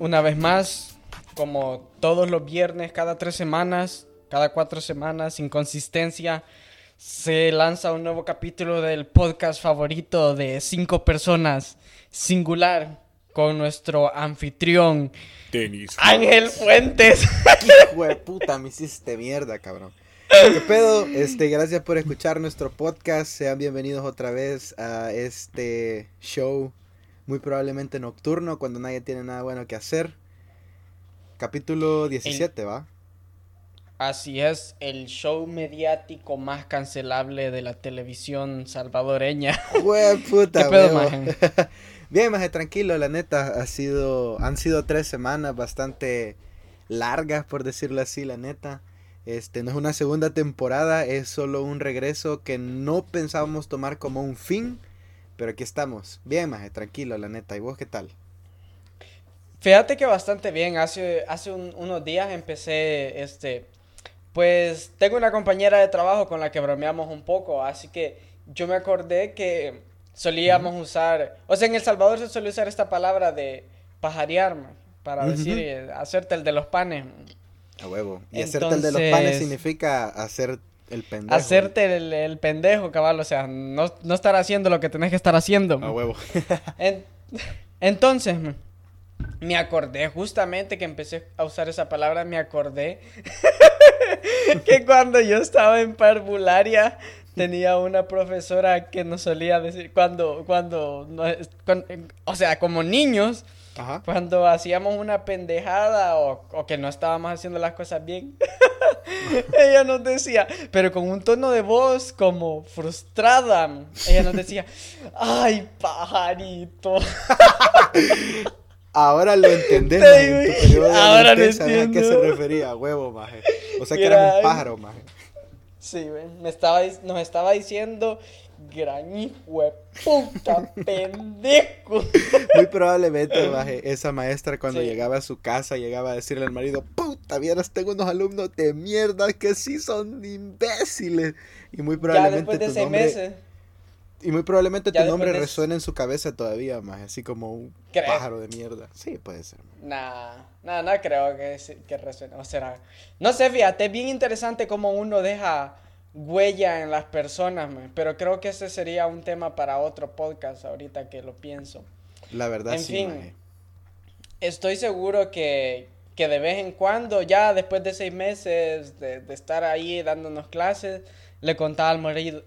Una vez más, como todos los viernes, cada 3 semanas, cada 4 semanas, sin consistencia, se lanza un nuevo capítulo del podcast favorito de 5 personas, singular, con nuestro anfitrión, Tenis Ángel Fuentes. Hijo de puta, me hiciste mierda, cabrón. ¿Qué pedo? Gracias por escuchar nuestro podcast. Sean bienvenidos otra vez a este show, muy probablemente nocturno, cuando nadie tiene nada bueno que hacer. Capítulo 17, ¿va? Así es, el show mediático más cancelable de la televisión salvadoreña. ¡Jue puta! ¿Qué pedo, maje? Bien, maje, tranquilo, la neta, han sido 3 semanas bastante largas, por decirlo así, la neta. No es una segunda temporada, es solo un regreso que no pensábamos tomar como un fin, pero aquí estamos. Bien, maje, tranquilo, la neta. ¿Y vos qué tal? Fíjate que bastante bien. Hace unos días empecé, pues tengo una compañera de trabajo con la que bromeamos un poco, así que yo me acordé que solíamos usar, o sea, en El Salvador se suele usar esta palabra de pajarear, para decir, hacerte el de los panes. A huevo. Y entonces, hacerte el de los panes significa hacer el pendejo. Hacerte el pendejo, cabal, o sea, no estar haciendo lo que tenés que estar haciendo. A huevo. Entonces, me acordé, justamente que empecé a usar esa palabra, me acordé que cuando yo estaba en parvularia tenía una profesora que nos solía decir, o sea, como niños, ajá, cuando hacíamos una pendejada o que no estábamos haciendo las cosas bien, ella nos decía, pero con un tono de voz como frustrada, ella nos decía, ¡ay, pajarito! Ahora lo entendés, ahora lo entiendo. ¿A qué se refería? Huevo, maje. O sea, que eras un pájaro, maje. Sí, nos estaba diciendo, gran hijo de puta, pendejo. Muy probablemente, maje, esa maestra cuando llegaba a su casa, llegaba a decirle al marido, puta, vieras, tengo unos alumnos de mierda que sí son imbéciles. Y muy probablemente ya después de 6 meses... Y muy probablemente ya tu nombre resuena en su cabeza todavía, más, así como un pájaro de mierda. Sí, puede ser. No creo que resuene. O sea, no sé, fíjate, es bien interesante cómo uno deja huella en las personas, man, pero creo que ese sería un tema para otro podcast ahorita que lo pienso. La verdad, en fin, maje. Estoy seguro que de vez en cuando, ya después de 6 meses de estar ahí dándonos clases, le contaba al marido,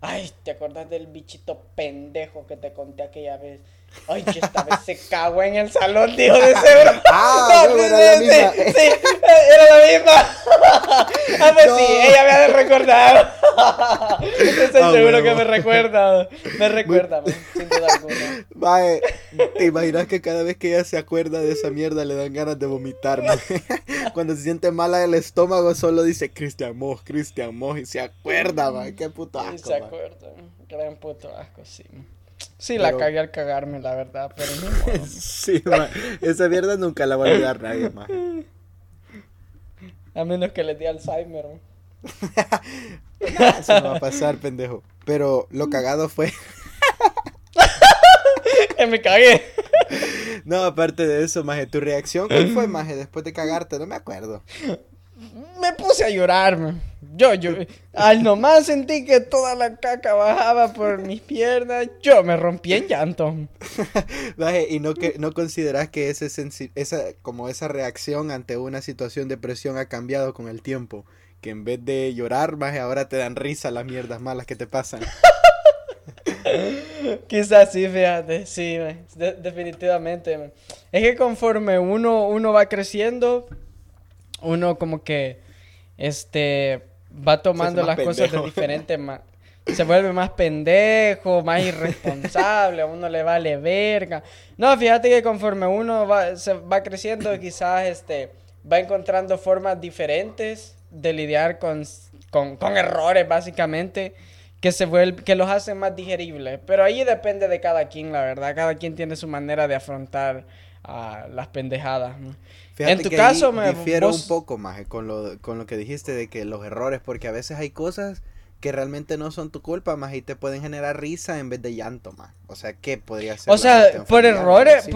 ay, ¿te acordás del bichito pendejo que te conté aquella vez? Ay, que esta vez se cagó en el salón, tío, de seguro. Ah, no, era la misma. Ah, pues no. Sí, ella me ha de recordar. Estoy seguro que me recuerda, sin duda alguna. Mae, ¿te imaginas que cada vez que ella se acuerda de esa mierda le dan ganas de vomitar? Cuando se siente mala del estómago solo dice Cristian Moe, y se acuerda, mae, qué puto asco. Sí, se acuerda, gran puto asco, sí. Sí, pero... la cagué al cagarme, la verdad, pero no modo. Sí, ma, esa mierda nunca la va a olvidar nadie, ma. A menos que le dé Alzheimer, man. Eso no va a pasar, pendejo. Pero lo cagado fue... que me cagué. No, aparte de eso, maje, ¿tu reacción cuál fue, maje, después de cagarte? No me acuerdo. Me puse a llorar, man. Yo, al nomás sentí que toda la caca bajaba por mis piernas, yo me rompí en llanto. ¿Y no consideras que esa reacción ante una situación de presión ha cambiado con el tiempo? Que en vez de llorar, maje, ahora te dan risa las mierdas malas que te pasan. Quizás sí, fíjate, sí, man. Definitivamente, man. Es que conforme uno va creciendo, uno como que, va tomando las cosas de diferente, se vuelve más pendejo, más irresponsable, a uno le vale verga. No, fíjate que conforme uno va creciendo, quizás, va encontrando formas diferentes de lidiar con errores, básicamente, que los hacen más digeribles. Pero ahí depende de cada quien, la verdad, cada quien tiene su manera de afrontar las pendejadas, ¿no? Fíjate, en tu que caso, difiero un poco, maje, con lo que dijiste de que los errores, porque a veces hay cosas que realmente no son tu culpa, más, y te pueden generar risa en vez de llanto, más. O sea, ¿qué podría ser? O sea, por errores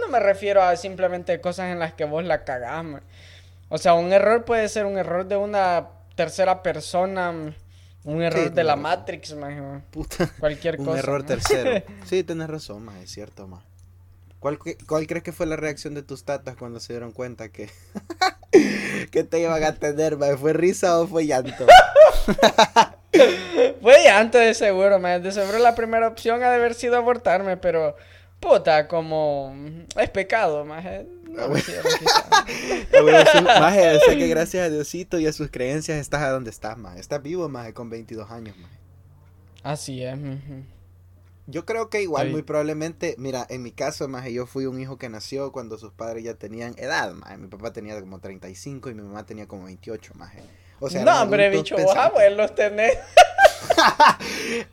no me refiero a simplemente cosas en las que vos la cagás, man. O sea, un error puede ser un error de una tercera persona, man. Un error de la Matrix, man. Puta. Cualquier cosa. Un error, man, tercero. Sí, tenés razón, man, es cierto, man. ¿Cuál crees que fue la reacción de tus tatas cuando se dieron cuenta que que te iban a atender, man? ¿Fue risa o fue llanto? Fue llanto de seguro, man. De seguro la primera opción ha de haber sido abortarme, pero puta, como es pecado, man. No, bueno. Maje, sé que gracias a Diosito y a sus creencias estás a donde estás, maje. Estás vivo, maje, con 22 años, maje. Así es. Yo creo que igual, muy probablemente, mira, en mi caso, maje, yo fui un hijo que nació cuando sus padres ya tenían edad, maje. Mi papá tenía como 35 y mi mamá tenía como 28, maje. O sea, no, hombre, bicho, vos abuelos tenés.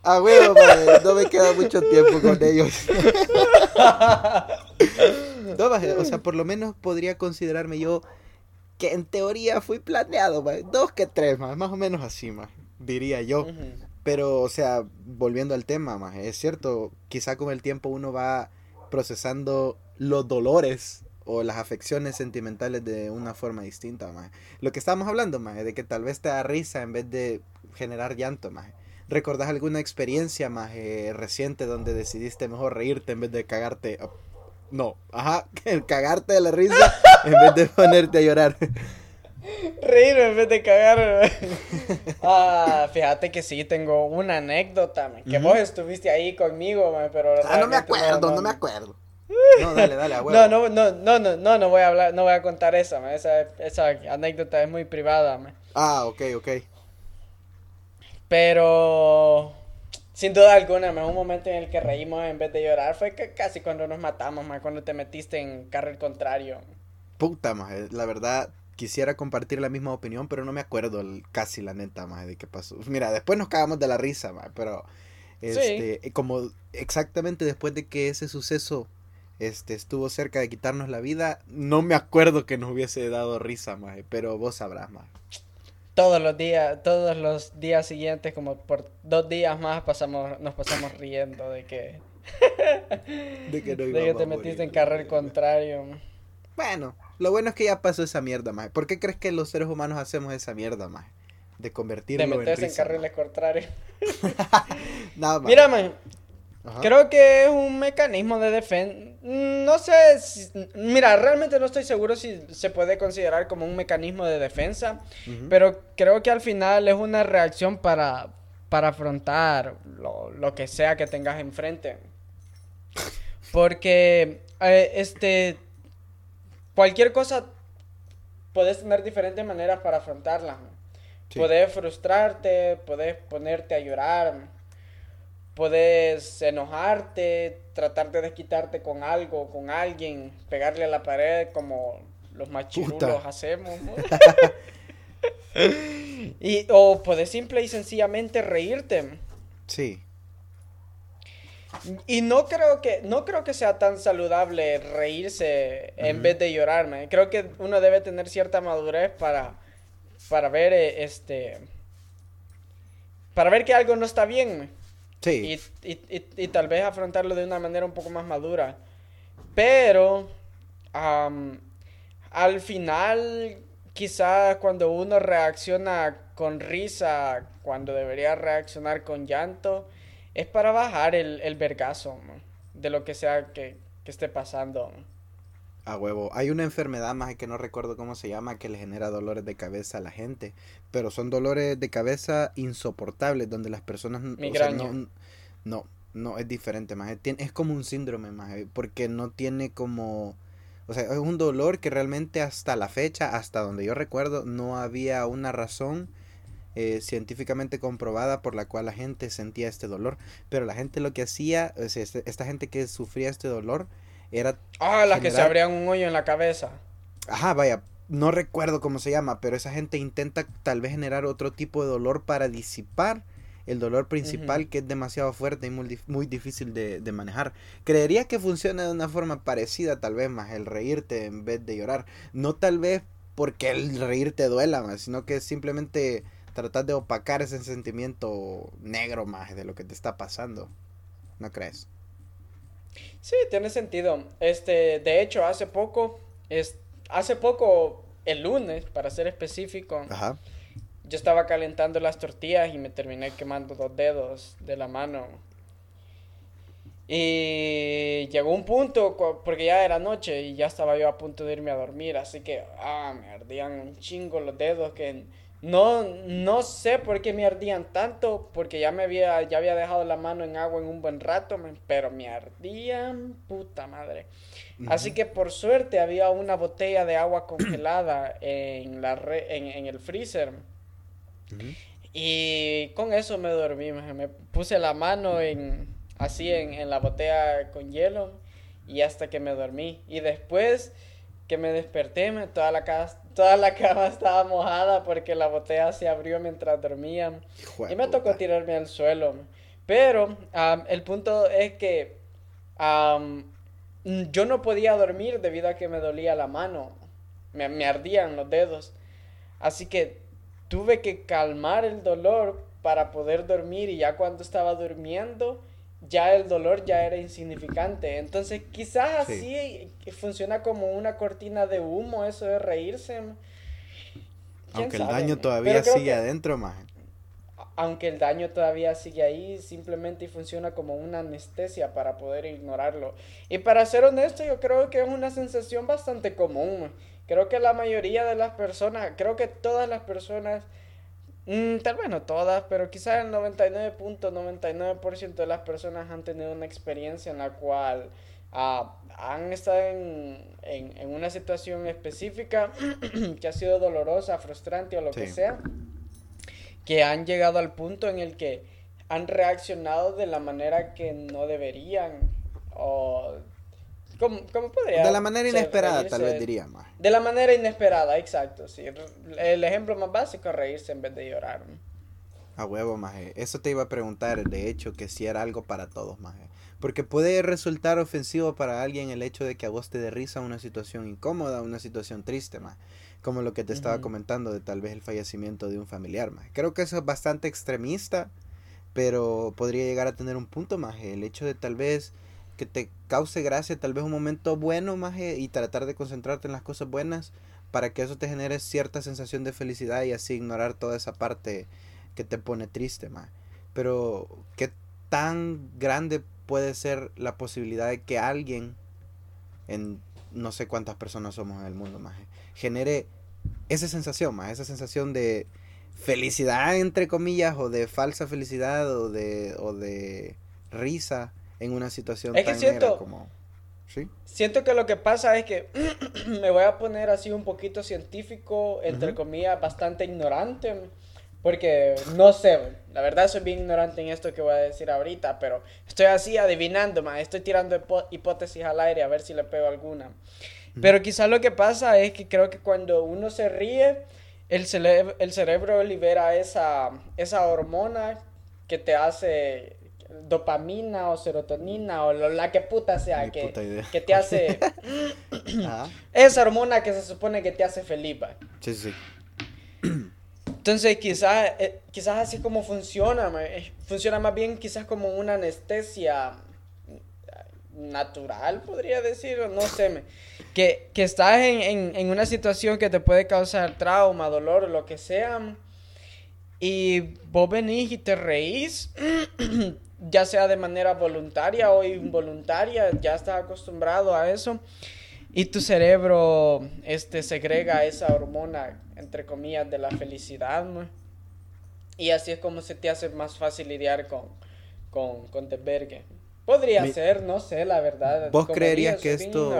A huevo, maje, no me queda mucho tiempo con ellos. No, maje, o sea, por lo menos podría considerarme yo que en teoría fui planeado, maje. 2 que 3, maje, más o menos así, maje, diría yo. Pero, o sea, volviendo al tema, maje, es cierto, quizá con el tiempo uno va procesando los dolores o las afecciones sentimentales de una forma distinta, maje. Lo que estábamos hablando, maje, de que tal vez te da risa en vez de generar llanto, maje. ¿Recordás alguna experiencia, maje, reciente donde decidiste mejor reírte en vez de cagarte? No, ajá, cagarte de la risa en vez de ponerte a llorar. Reírme en vez de cagarme. Ah, fíjate que sí, tengo una anécdota, man, que vos estuviste ahí conmigo, man, pero... Ah, no me acuerdo. No, dale, a huevo. No, no voy a contar esa, man, esa anécdota es muy privada, man. Ah, ok. Pero... sin duda alguna, man, un momento en el que reímos en vez de llorar fue que casi cuando nos matamos, man, cuando te metiste en carril contrario. Puta, man, la verdad... quisiera compartir la misma opinión, pero no me acuerdo casi la neta, maje, de qué pasó. Mira, después nos cagamos de la risa, maje, pero sí. Como exactamente después de que ese suceso estuvo cerca de quitarnos la vida, no me acuerdo que nos hubiese dado risa, maje, pero vos sabrás, maje. Todos los días siguientes, como por 2 días más, nos pasamos riendo de que de que te metiste en carril contrario. Bueno, lo bueno es que ya pasó esa mierda, maje. ¿Por qué crees que los seres humanos hacemos esa mierda, maje? De convertirlo en risa. De meterse en carriles contrarios. No, maje. Mira, maje, creo que es un mecanismo de defensa. No sé si... mira, realmente no estoy seguro si se puede considerar como un mecanismo de defensa. Pero creo que al final es una reacción para afrontar lo que sea que tengas enfrente. Porque cualquier cosa, podés tener diferentes maneras para afrontarla. Sí. Podés frustrarte, podés ponerte a llorar, podés enojarte, tratar de desquitarte con algo, con alguien, pegarle a la pared como los machirulos hacemos, ¿no? O podés simple y sencillamente reírte. Sí. Y no creo que sea tan saludable reírse en vez de llorar, man. Creo que uno debe tener cierta madurez para ver para ver que algo no está bien, man. Sí. Y tal vez afrontarlo de una manera un poco más madura. Pero al final quizás cuando uno reacciona con risa, cuando debería reaccionar con llanto, es para bajar el vergazo, man, de lo que sea que esté pasando, man. A huevo. Hay una enfermedad, maje, que no recuerdo cómo se llama, que le genera dolores de cabeza a la gente. Pero son dolores de cabeza insoportables, donde las personas... migraña. O sea, no, es diferente, maje. Es como un síndrome, maje, porque no tiene como... o sea, es un dolor que realmente hasta la fecha, hasta donde yo recuerdo, no había una razón... científicamente comprobada por la cual la gente sentía este dolor, pero la gente lo que hacía, o sea, esta gente que sufría este dolor era... las que se abrían un hoyo en la cabeza. Ajá, vaya, no recuerdo cómo se llama, pero esa gente intenta tal vez generar otro tipo de dolor para disipar el dolor principal, que es demasiado fuerte y muy difícil de manejar. Creería que funciona de una forma parecida, tal vez, más el reírte en vez de llorar. No tal vez porque el reírte duela, más, sino que simplemente... tratar de opacar ese sentimiento negro más de lo que te está pasando, ¿no crees? Sí, tiene sentido. De hecho, hace poco, el lunes, para ser específico, ajá, yo estaba calentando las tortillas y me terminé quemando 2 dedos de la mano. Y llegó un punto, porque ya era noche y ya estaba yo a punto de irme a dormir, así que me ardían un chingo los dedos, que no sé por qué me ardían tanto, porque ya había dejado la mano en agua en un buen rato, pero me ardían, puta madre. Uh-huh. Así que por suerte había una botella de agua congelada en el freezer. Uh-huh. Y con eso me dormí, me puse la mano en la botella con hielo y hasta que me dormí. Y después que me desperté, toda la cama estaba mojada porque la botella se abrió mientras dormía. Hijo y me tocó tirarme al suelo. Pero el punto es que yo no podía dormir debido a que me dolía la mano. Me ardían los dedos. Así que tuve que calmar el dolor para poder dormir, y ya cuando estaba durmiendo, ya el dolor ya era insignificante. Entonces quizás así funciona como una cortina de humo eso de reírse. Aunque el daño todavía sigue adentro, más. Aunque el daño todavía sigue ahí, simplemente funciona como una anestesia para poder ignorarlo. Y para ser honesto, yo creo que es una sensación bastante común. Creo que la mayoría de las personas, creo que todas las personas, tal vez no todas, pero quizás el 99.99% de las personas han tenido una experiencia en la cual han estado en una situación específica que ha sido dolorosa, frustrante o lo que sea, que han llegado al punto en el que han reaccionado de la manera que no deberían, o ¿Cómo podría? De la manera inesperada, reírse, tal vez diría más. De la manera inesperada, exacto, sí. El ejemplo más básico es reírse en vez de llorar. A huevo, maje. Eso te iba a preguntar, de hecho, que si era algo para todos, maje. Porque puede resultar ofensivo para alguien el hecho de que a vos te dé risa una situación incómoda, una situación triste, maje. Como lo que te estaba comentando de tal vez el fallecimiento de un familiar, maje. Creo que eso es bastante extremista, pero podría llegar a tener un punto, maje. El hecho de tal vez que te cause gracia, tal vez un momento bueno, maje, y tratar de concentrarte en las cosas buenas para que eso te genere cierta sensación de felicidad y así ignorar toda esa parte que te pone triste, maje. Pero ¿qué tan grande puede ser la posibilidad de que alguien, en no sé cuántas personas somos en el mundo, maje, genere esa sensación, maje, esa sensación de felicidad, entre comillas, o de falsa felicidad, o de risa, en una situación es que tan negra como... ¿Sí? Siento que lo que pasa es que me voy a poner así un poquito científico, entre comillas, bastante ignorante, porque no sé, la verdad soy bien ignorante en esto que voy a decir ahorita, pero estoy así adivinando, man, estoy tirando hipótesis al aire a ver si le pego alguna. Pero quizás lo que pasa es que creo que cuando uno se ríe, el cerebro libera esa hormona que te hace... dopamina o serotonina o la que puta sea que te hace esa hormona que se supone que te hace feliz, ¿va? Sí. Entonces quizás así como funciona más bien quizás como una anestesia natural, podría decir, o no sé, que estás en una situación que te puede causar trauma, dolor o lo que sea, y vos venís y te reís ya sea de manera voluntaria o involuntaria, ya estás acostumbrado a eso y tu cerebro segrega esa hormona, entre comillas, de la felicidad, ¿no? Y así es como se te hace más fácil lidiar con desvergue. Podría ser, no sé, la verdad. ¿Vos creerías que esto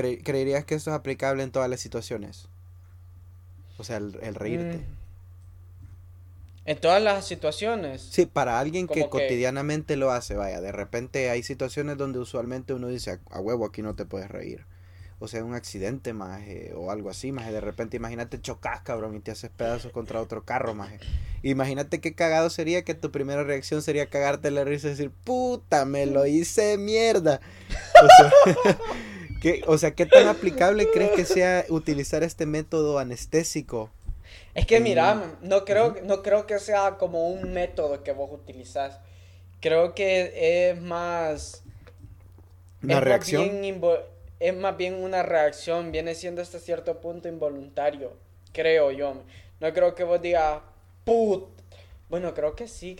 es aplicable en todas las situaciones? O sea, el reírte. En todas las situaciones. Sí, para alguien que cotidianamente lo hace, vaya, de repente hay situaciones donde usualmente uno dice, a huevo, aquí no te puedes reír. O sea, un accidente, maje, o algo así, maje, de repente imagínate chocas, cabrón, y te haces pedazos contra otro carro, maje. Imagínate qué cagado sería que tu primera reacción sería cagarte la risa y decir, puta, me lo hice mierda. O sea, ¿qué tan aplicable crees que sea utilizar este método anestésico Es que mira, no creo que sea como un método que vos utilizás. Creo que es más... ¿Una reacción? Es más bien una reacción, viene siendo hasta cierto punto involuntario, creo yo. No creo que vos digas, put... Bueno, creo que sí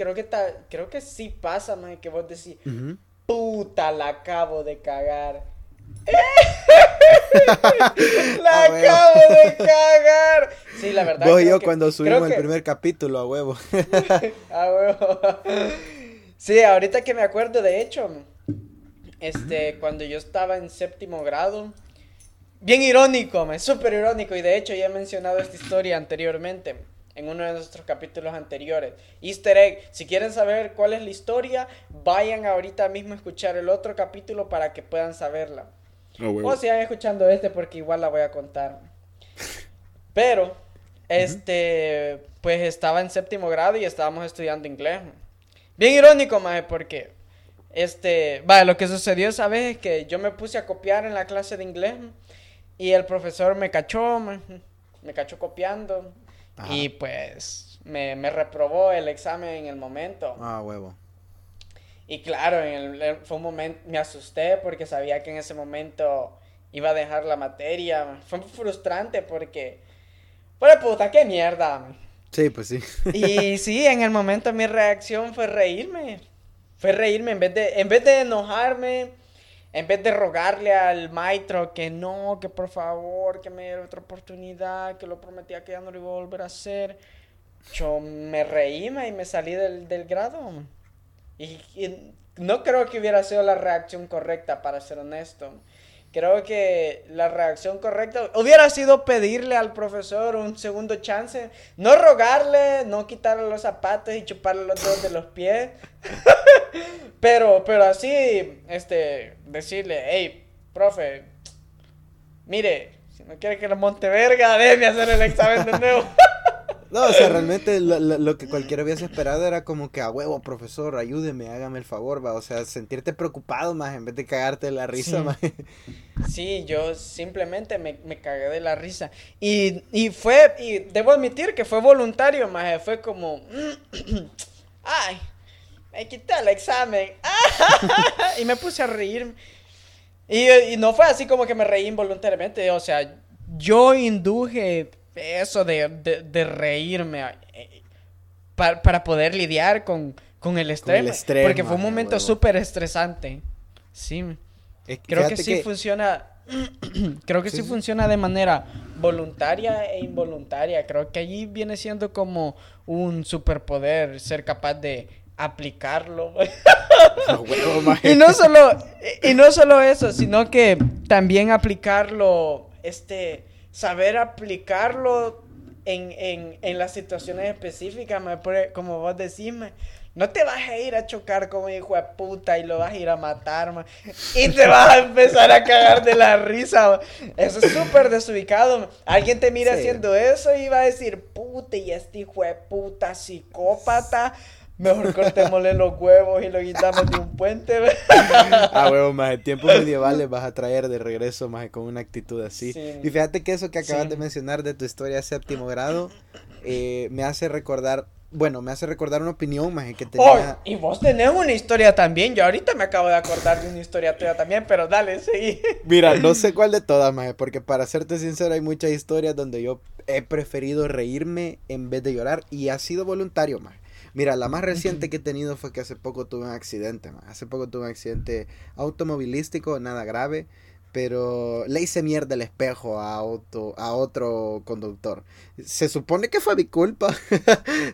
pasa, man, que vos decís, uh-huh, puta, la acabo de cagar. La acabo de cagar. Sí, la verdad. Vos y yo cuando subimos el primer capítulo, a huevo. A huevo. Sí, ahorita que me acuerdo, de hecho, cuando yo estaba en séptimo grado, bien irónico, man, súper irónico, y de hecho ya he mencionado esta historia anteriormente, en uno de nuestros capítulos anteriores. Easter egg. Si quieren saber cuál es la historia, vayan ahorita mismo a escuchar el otro capítulo para que puedan saberla. Oh, bueno. O sigan escuchando porque igual la voy a contar. Pero, pues estaba en séptimo grado y estábamos estudiando inglés. Bien irónico, maje, porque, lo que sucedió esa vez es que yo me puse a copiar en la clase de inglés y el profesor me cachó, copiando. Ajá. Y pues me reprobó el examen en el momento. Ah, huevo. Y claro, fue un momento, me asusté porque sabía que en ese momento iba a dejar la materia. Fue frustrante porque, bueno, puta, qué mierda. Sí, pues sí. Y sí, en el momento mi reacción fue reírme. En vez de enojarme, en vez de rogarle al maestro que no, que por favor, que me diera otra oportunidad, que lo prometía que ya no lo iba a volver a hacer, yo me reí y me salí del grado. Y no creo que hubiera sido la reacción correcta, para ser honesto. Creo que la reacción correcta hubiera sido pedirle al profesor un segundo chance, no rogarle, no quitarle los zapatos y chuparle los dedos de los pies. pero así, decirle, hey, profe, mire, si no quiere que lo monte verga, déjeme hacer el examen de nuevo. No, o sea, realmente lo que cualquiera hubiese esperado era como que, a huevo, profesor, ayúdeme, hágame el favor, va. O sea, sentirte preocupado, más, en vez de cagarte de la risa, sí. Más. Sí, yo simplemente me cagué de la risa. Y debo admitir que fue voluntario, más. Fue como, ay, me quité el examen. Y me puse a reír. Y no fue así como que me reí involuntariamente. O sea, yo induje... eso de reírme para poder lidiar con el estrés, porque fue un momento súper estresante. Sí, creo que sí funciona. Creo que sí funciona de manera voluntaria e involuntaria. Creo que allí viene siendo como un superpoder ser capaz de aplicarlo. No, bueno, y no solo eso, sino que también aplicarlo, saber aplicarlo en las situaciones específicas, como vos decís, no te vas a ir a chocar con un hijo de puta y lo vas a ir a matar, y te vas a empezar a cagar de la risa, eso es súper desubicado, alguien te mira haciendo eso y va a decir, puta, y este hijo de puta psicópata, mejor cortémosle los huevos y lo quitamos de un puente. Ah, huevo, más de tiempos medievales vas a traer de regreso, más con una actitud así. Sí. Y fíjate que eso que acabas de mencionar de tu historia de séptimo grado, me hace recordar una opinión, más que tenía... Oh, y vos tenés una historia también, yo ahorita me acabo de acordar de una historia tuya también, pero dale, sí. Mira, no sé cuál de todas, más, porque para serte sincero hay muchas historias donde yo he preferido reírme en vez de llorar y ha sido voluntario, más. Mira, la más reciente que he tenido fue que hace poco tuve un accidente, man. Hace poco tuve un accidente automovilístico, nada grave, pero le hice mierda el espejo a otro conductor. Se supone que fue mi culpa,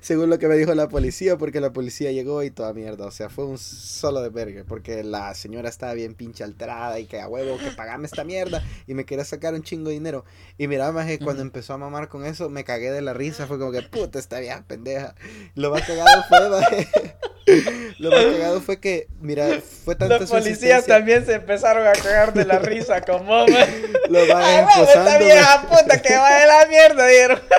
según lo que me dijo la policía, porque la policía llegó y toda mierda. O sea, fue un solo de verga, porque la señora estaba bien pinche alterada y que a huevo, que pagame esta mierda, y me quería sacar un chingo de dinero. Y mira, más que cuando empezó a mamar con eso, me cagué de la risa, fue como que, puta, esta vieja pendeja. Lo más cagado fue, maje. Lo más cagado fue que, mira, fue tanta los policías también se empezaron a cagar de la risa como, man. Lo van esposando. Esta vieja puta que va de la mierda, dieron.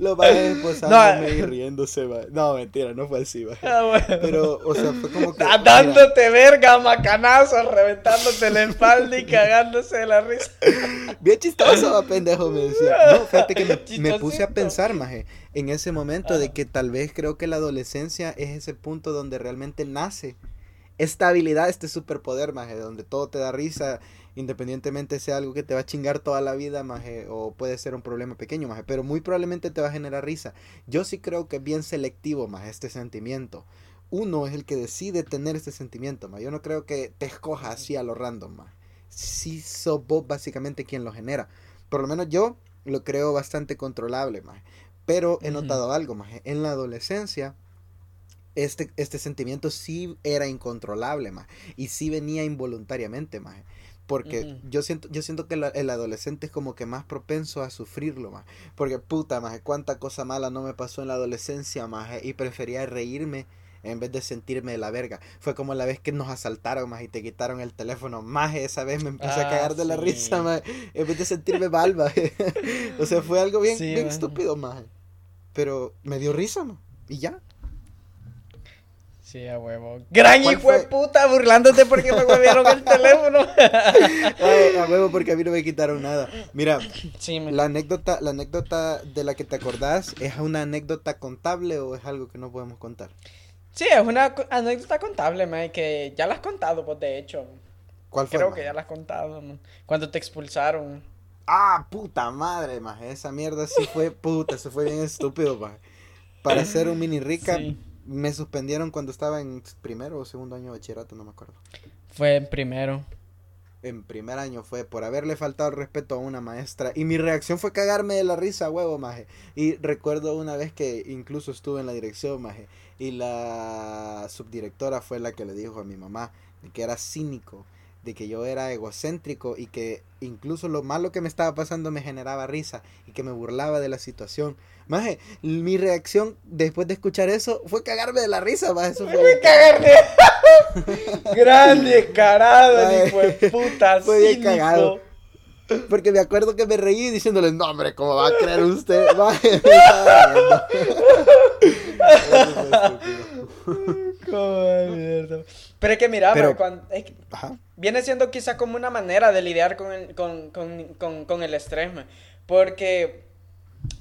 Los padres esposándome y riéndose, man. No, mentira, no fue así, man. Bueno. Pero, o sea, fue como que... Dándote verga, macanazos, reventándote la espalda y cagándose de la risa. Bien chistoso, man, pendejo, me decía. No, fíjate que me puse a pensar, maje, en ese momento de que tal vez creo que la adolescencia es ese punto donde realmente nace esta habilidad, este superpoder, maje, donde todo te da risa... Independientemente sea algo que te va a chingar toda la vida, maje, o puede ser un problema pequeño, maje, pero muy probablemente te va a generar risa. Yo sí creo que es bien selectivo, maje, este sentimiento. Uno es el que decide tener este sentimiento, maje. Yo no creo que te escoja así a lo random, maje. Sí sos vos básicamente quien lo genera. Por lo menos yo lo creo bastante controlable, maje. Pero he notado algo, maje. En la adolescencia... Este sentimiento sí era incontrolable, maje. Y sí venía involuntariamente, maje. Porque yo siento que el adolescente es como que más propenso a sufrirlo, maje. Porque puta, maje, cuánta cosa mala no me pasó en la adolescencia, maje. Y prefería reírme en vez de sentirme de la verga. Fue como la vez que nos asaltaron, maje, y te quitaron el teléfono. Maje, esa vez me empecé a cagar de la risa, maje. En vez de sentirme mal, maje. O sea, fue algo bien, bien estúpido, maje. Pero me dio risa, maje. Y ya. Sí, a huevo. Gran hijo de puta, burlándote porque me huevieron el teléfono. Ay, a huevo, porque a mí no me quitaron nada. Mira, sí, la anécdota de la que te acordás, ¿es una anécdota contable o es algo que no podemos contar? Sí, es una anécdota contable, man, que ya la has contado, pues, de hecho. ¿Cuál fue? Creo, man, que ya la has contado, man. Cuando te expulsaron. Ah, puta madre, man. Esa mierda sí fue puta, eso fue bien estúpido, man. Para ser un mini rica... Sí. Me suspendieron cuando estaba en primero o segundo año de bachillerato, no me acuerdo. Fue en primero. En primer año fue por haberle faltado el respeto a una maestra. Y mi reacción fue cagarme de la risa, huevo, maje. Y recuerdo una vez que incluso estuve en la dirección, maje. Y la subdirectora fue la que le dijo a mi mamá de que era cínico, de que yo era egocéntrico y que incluso lo malo que me estaba pasando me generaba risa y que me burlaba de la situación. Maje, mi reacción después de escuchar eso fue cagarme de la risa, maje. Eso fue cagarme. Gran descarado, hijo de puta, fue bien cagado. Porque me acuerdo que me reí diciéndole, no, hombre, ¿cómo va a creer usted? Maje, me estaba riendo. Mierda. Pero es que mira, viene siendo quizás como una manera de lidiar con el estrés, man. Porque,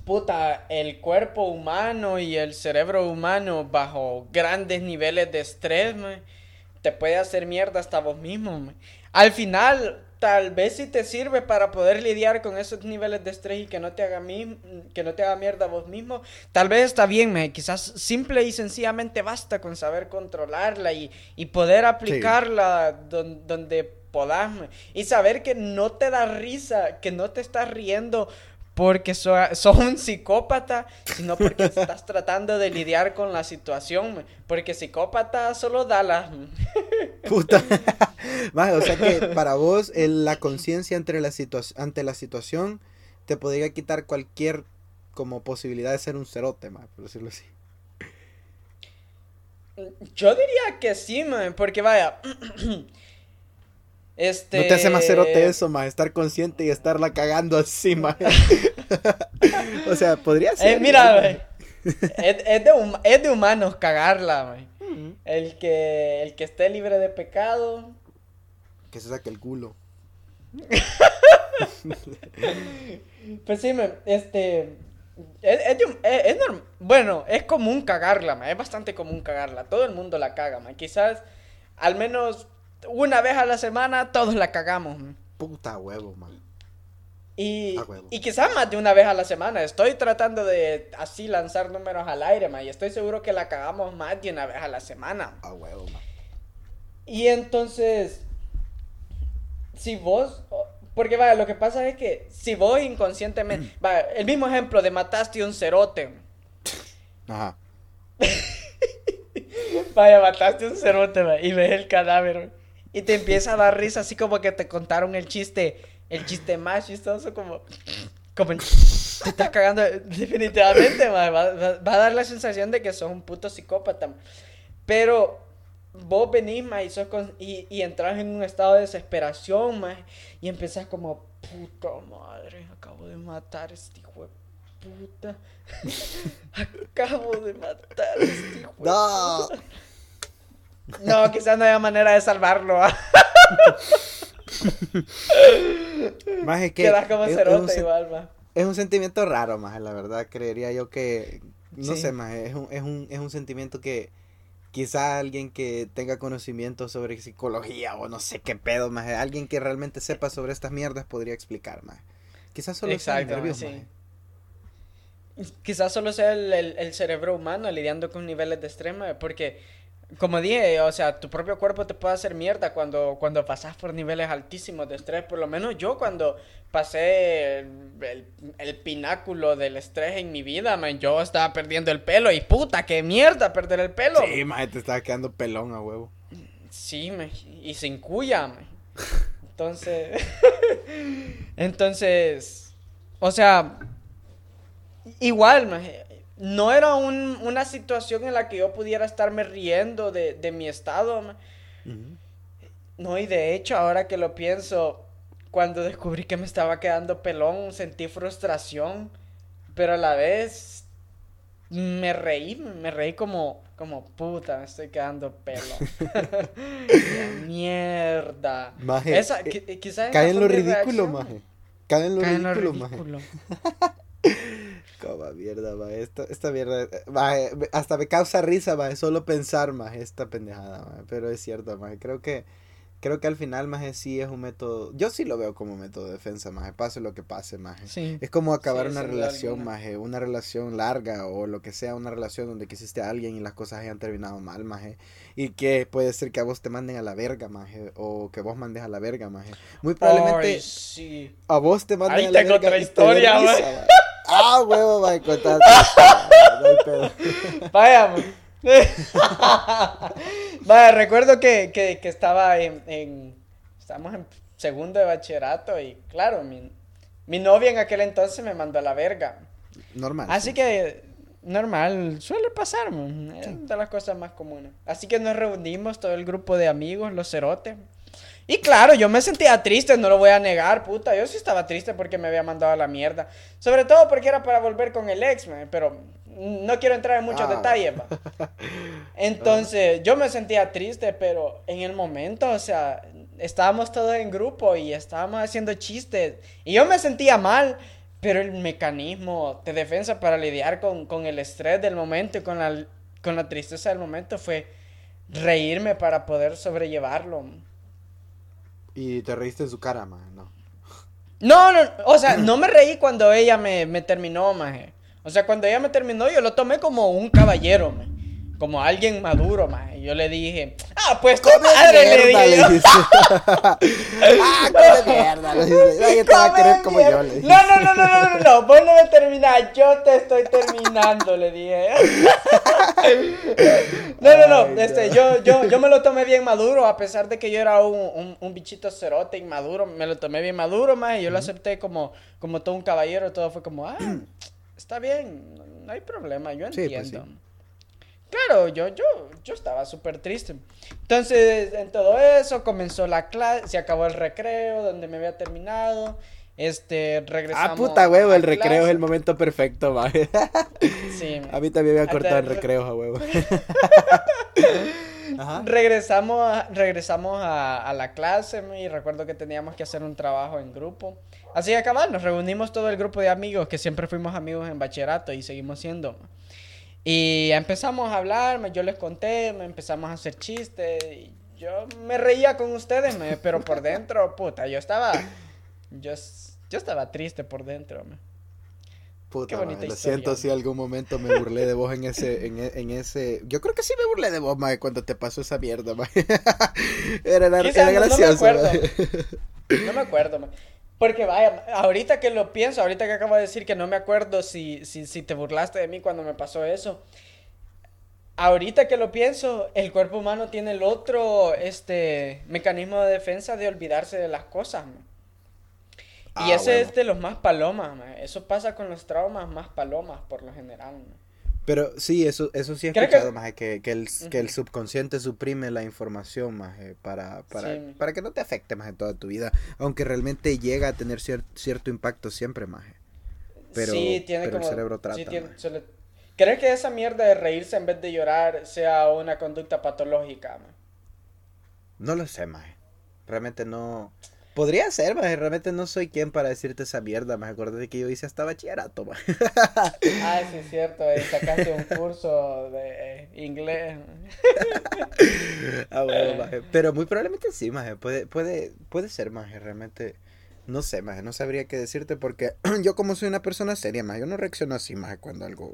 puta, el cuerpo humano y el cerebro humano bajo grandes niveles de estrés, man, te puede hacer mierda hasta vos mismo, man. Al final, tal vez sí te sirve para poder lidiar con esos niveles de estrés y que no te haga, mierda a vos mismo. Tal vez está bien, me quizás simple y sencillamente basta con saber controlarla y poder aplicarla donde podás. Me. Y saber que no te da risa, que no te estás riendo porque sos un psicópata, sino porque estás tratando de lidiar con la situación, me. Porque psicópata solo da las... Puta... Maje, o sea que para vos la conciencia ante la situación te podría quitar cualquier como posibilidad de ser un cerote, maje, por decirlo así. Yo diría que sí, maje, porque vaya, no te hace más cerote eso, maje, estar consciente y estarla cagando así, maje. O sea, podría ser. Mira, maje. Es de humanos cagarla, maje. Uh-huh. El que esté libre de pecado, que se saque el culo. Pues sí, man, es normal. Bueno, es común cagarla, man. Es bastante común cagarla. Todo el mundo la caga, man. Quizás al menos una vez a la semana todos la cagamos, man. Puta huevo, man. Y quizás más de una vez a la semana. Estoy tratando de así lanzar números al aire, man. Y estoy seguro que la cagamos más de una vez a la semana. A huevo, man. Y entonces... Si vos, porque vaya, lo que pasa es que si vos inconscientemente, vaya, el mismo ejemplo de mataste un cerote. Ajá. Vaya, mataste un cerote, vaya, y ves el cadáver y te empieza a dar risa así como que te contaron el chiste más chistoso como te estás cagando definitivamente, vaya, va a dar la sensación de que sos un puto psicópata, pero... Vos venís, ma, y entras en un estado de desesperación, ma, y empezás como, puta madre, acabo de matar a este hijo de puta. Acabo de matar a este hijo. No. No, quizás no haya manera de salvarlo. Más es que quedas como cerote igual, más. Es un sentimiento raro, más, la verdad. Creería yo que... No sé, más. Es un sentimiento que... Quizá alguien que tenga conocimiento sobre psicología o no sé qué pedo, más. Alguien que realmente sepa sobre estas mierdas podría explicar, más. Quizás solo sea el nervioso, sí. Quizás solo sea el cerebro humano lidiando con niveles de extrema, porque, como dije, o sea, tu propio cuerpo te puede hacer mierda cuando pasas por niveles altísimos de estrés. Por lo menos yo, cuando pasé el pináculo del estrés en mi vida, man, yo estaba perdiendo el pelo. Y puta, qué mierda perder el pelo. Sí, man, te estaba quedando pelón a huevo. Sí, man, y sin cuya, man. Entonces, o sea, igual, man. No era una situación en la que yo pudiera estarme riendo de mi estado. Uh-huh. No, y de hecho, ahora que lo pienso, cuando descubrí que me estaba quedando pelón, sentí frustración, pero a la vez me reí como puta, me estoy quedando pelón. Mierda. Maje, quizás cae en lo ridículo, maje. Cae en lo ridículo, maje. Coma mierda, maje. Esta mierda, maje, hasta me causa risa, maje, solo pensar, maje, esta pendejada, maje. Pero es cierto, maje, creo que al final, maje, sí es un método. Yo sí lo veo como método de defensa, maje, pase lo que pase, maje. Sí. Es como acabar una relación, maje, una relación larga o lo que sea, una relación donde quisiste a alguien y las cosas hayan terminado mal, maje, y que puede ser que a vos te manden a la verga, maje, o que vos mandes a la verga, maje. Muy probablemente a vos te manden a la verga. Ahí tengo otra historia, maje. Ah, huevo, va a contar. Vaya, vaya, recuerdo que estaba estábamos en segundo de bachillerato y claro, mi novia en aquel entonces me mandó a la verga. Normal. Así que normal, suele pasar, man. Es una de las cosas más comunes. Así que nos reunimos todo el grupo de amigos, los cerotes. Y claro, yo me sentía triste, no lo voy a negar, puta. Yo sí estaba triste porque me había mandado a la mierda. Sobre todo porque era para volver con el ex, man, pero no quiero entrar en muchos detalles, man. Entonces, yo me sentía triste, pero en el momento, o sea, estábamos todos en grupo y estábamos haciendo chistes. Y yo me sentía mal, pero el mecanismo de defensa para lidiar con el estrés del momento y con la tristeza del momento fue reírme para poder sobrellevarlo, man. Y te reíste en su cara, maje, ¿no? No, o sea, no me reí cuando ella me terminó, maje. O sea, cuando ella me terminó, yo lo tomé como un caballero, maje. Como alguien maduro, maje. Yo le dije, pues come madre, mierda, le dije. Come mierda, le dije. Yo te va a querer como yo, le dije. No, vos no me terminás, yo te estoy terminando, le dije. No. Yo me lo tomé bien maduro, a pesar de que yo era un bichito cerote inmaduro, me lo tomé bien maduro, maje. Yo lo acepté como todo un caballero, todo fue como, está bien, no hay problema, yo entiendo. Sí, pues sí. Claro, yo estaba súper triste. Entonces, en todo eso, comenzó la clase, se acabó el recreo, donde me había terminado, regresamos. Ah, puta huevo, el recreo clase. Es el momento perfecto, maje. Sí. A mí también me había cortado el recreo, a huevo. Ajá. Regresamos a la clase y recuerdo que teníamos que hacer un trabajo en grupo. Así que acabamos, nos reunimos todo el grupo de amigos, que siempre fuimos amigos en bachillerato y seguimos siendo. Y empezamos a hablar, yo les conté, empezamos a hacer chistes, y yo me reía con ustedes, pero por dentro, puta, yo estaba triste por dentro. Puta, qué bonita historia, lo siento, si algún momento me burlé de vos en ese, yo creo que sí me burlé de vos, mae, cuando te pasó esa mierda, mae. Era gracioso. No me acuerdo, mae. Porque vaya, ahorita que lo pienso, ahorita que acabo de decir que no me acuerdo si te burlaste de mí cuando me pasó eso. Ahorita que lo pienso, el cuerpo humano tiene el otro mecanismo de defensa de olvidarse de las cosas, man. Y ese bueno. Es de los más palomas, man. Eso pasa con los traumas más palomas por lo general, man. Pero sí, eso sí he escuchado, maje, que el subconsciente suprime la información, maje, para que no te afecte, maje, toda tu vida, aunque realmente llega a tener cierto impacto siempre, maje. Pero, sí, tiene pero como, el cerebro trata. Sí, ¿cree que esa mierda de reírse en vez de llorar sea una conducta patológica, man? No lo sé, maje. Realmente no... Podría ser, maje. Realmente no soy quien para decirte esa mierda, maje. Acuérdate que yo hice hasta bachillerato, maje. Ah, sí, es cierto. Sacaste un curso de inglés. Ah, bueno, maje. Pero muy probablemente sí, maje. Puede ser, maje. Realmente... No sé, maje, no sabría qué decirte porque yo como soy una persona seria, maje, yo no reacciono así, maje, cuando algo...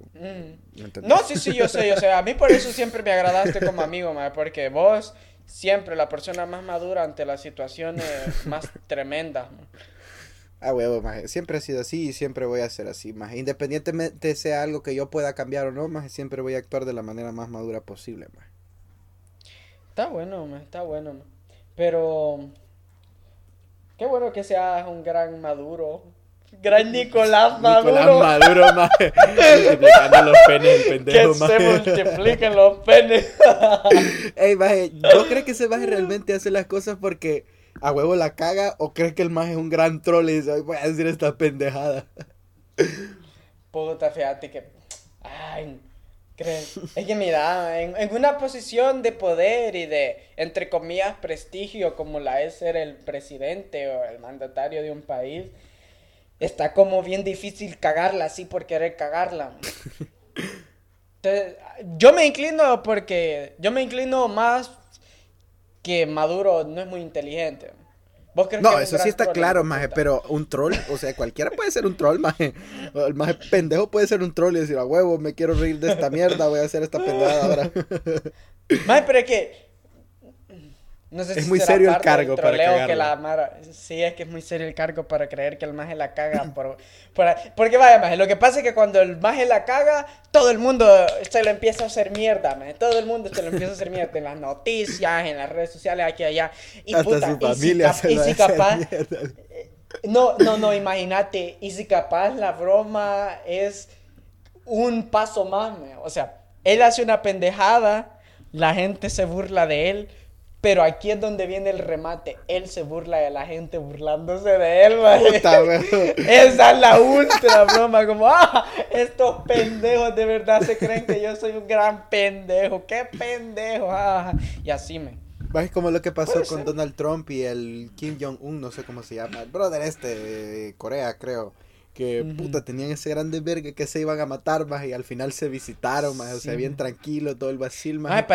No, sí, yo sé, a mí por eso siempre me agradaste como amigo, maje, porque vos siempre la persona más madura ante las situaciones más tremendas. Ah, huevo, maje, siempre he sido así y siempre voy a ser así, maje, independientemente sea algo que yo pueda cambiar o no, maje, siempre voy a actuar de la manera más madura posible, maje. Está bueno, maje, maje. Pero... Qué bueno que seas un gran maduro. Gran Nicolás Maduro, maje. Multiplicando los penes, el pendejo, que maje. Que se multipliquen los penes. Ey, maje, ¿no crees que ese maje realmente hace las cosas porque a huevo la caga? ¿O crees que el maje es un gran troll y dice, ay, voy a decir esta pendejada? Puta, fíjate que... Ay, ¿crees? Es que mira, en una posición de poder y de, entre comillas, prestigio, como la es ser el presidente o el mandatario de un país, está como bien difícil cagarla así por querer cagarla. Entonces, yo me inclino más que Maduro no es muy inteligente. No, eso sí está claro, maje, pero un troll, o sea, cualquiera puede ser un troll, maje. El maje pendejo puede ser un troll y decir, a huevo, me quiero reír de esta mierda, voy a hacer esta pendejada ahora. Maje, pero es que... No sé si es muy serio el cargo para cagarla. Que la Mara... Sí, es que es muy serio el cargo para creer que el maje la caga por... Porque vaya, maje, lo que pasa es que cuando el maje la caga, todo el mundo se lo empieza a hacer mierda, maje. Todo el mundo se lo empieza a hacer mierda en las noticias, en las redes sociales, aquí y allá. Y hasta puta, su familia y si capaz... Mierda. No, imagínate. Y si capaz la broma es un paso más, maje. O sea, él hace una pendejada, la gente se burla de él, pero aquí es donde viene el remate. Él se burla de la gente burlándose de él, maje. Puta, esa es la ultra broma. Como, estos pendejos de verdad se creen que yo soy un gran pendejo. ¡Qué pendejo! Y así, me. Es como lo que pasó con ser? Donald Trump y el Kim Jong-un, no sé cómo se llama. El brother Corea, creo. Que, puta, tenían ese grande verga que se iban a matar, maje. Y al final se visitaron, maje. Sí. O sea, bien tranquilo, todo el vacil, maje.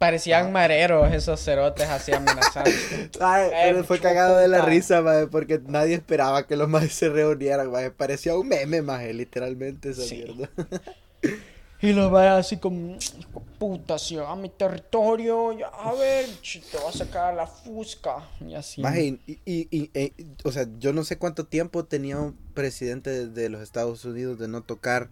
Parecían mareros esos cerotes así amenazantes. Ay, pero fue cagado de la risa, maje, porque nadie esperaba que los majes se reunieran, maje. Parecía un meme, maje, literalmente esa mierda. Y los majes así como, puta, si va a mi territorio, a ver, te va a sacar la fusca. Y así. Maje, y o sea, yo no sé cuánto tiempo tenía un presidente de los Estados Unidos de no tocar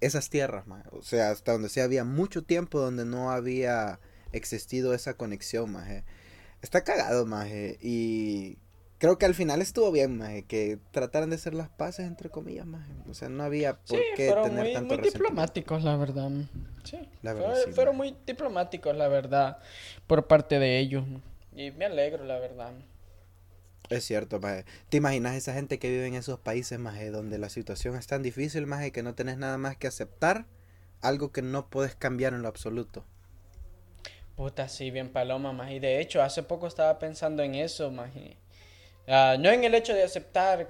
esas tierras, maje. O sea, hasta donde sí había mucho tiempo donde no había existido esa conexión, maje. Está cagado, maje. Y creo que al final estuvo bien, maje, que trataran de hacer las paces, entre comillas, maje. O sea, no había por qué tener tanto resentimiento. Sí, fueron muy diplomáticos, la verdad. Sí, fueron muy diplomáticos, la verdad, por parte de ellos. Y me alegro, la verdad. Es cierto, maje. ¿Te imaginas esa gente que vive en esos países, maje, donde la situación es tan difícil, maje, que no tenés nada más que aceptar algo que no podés cambiar en lo absoluto? Puta, sí, bien paloma, maje. Y de hecho, hace poco estaba pensando en eso, maje. No en el hecho de aceptar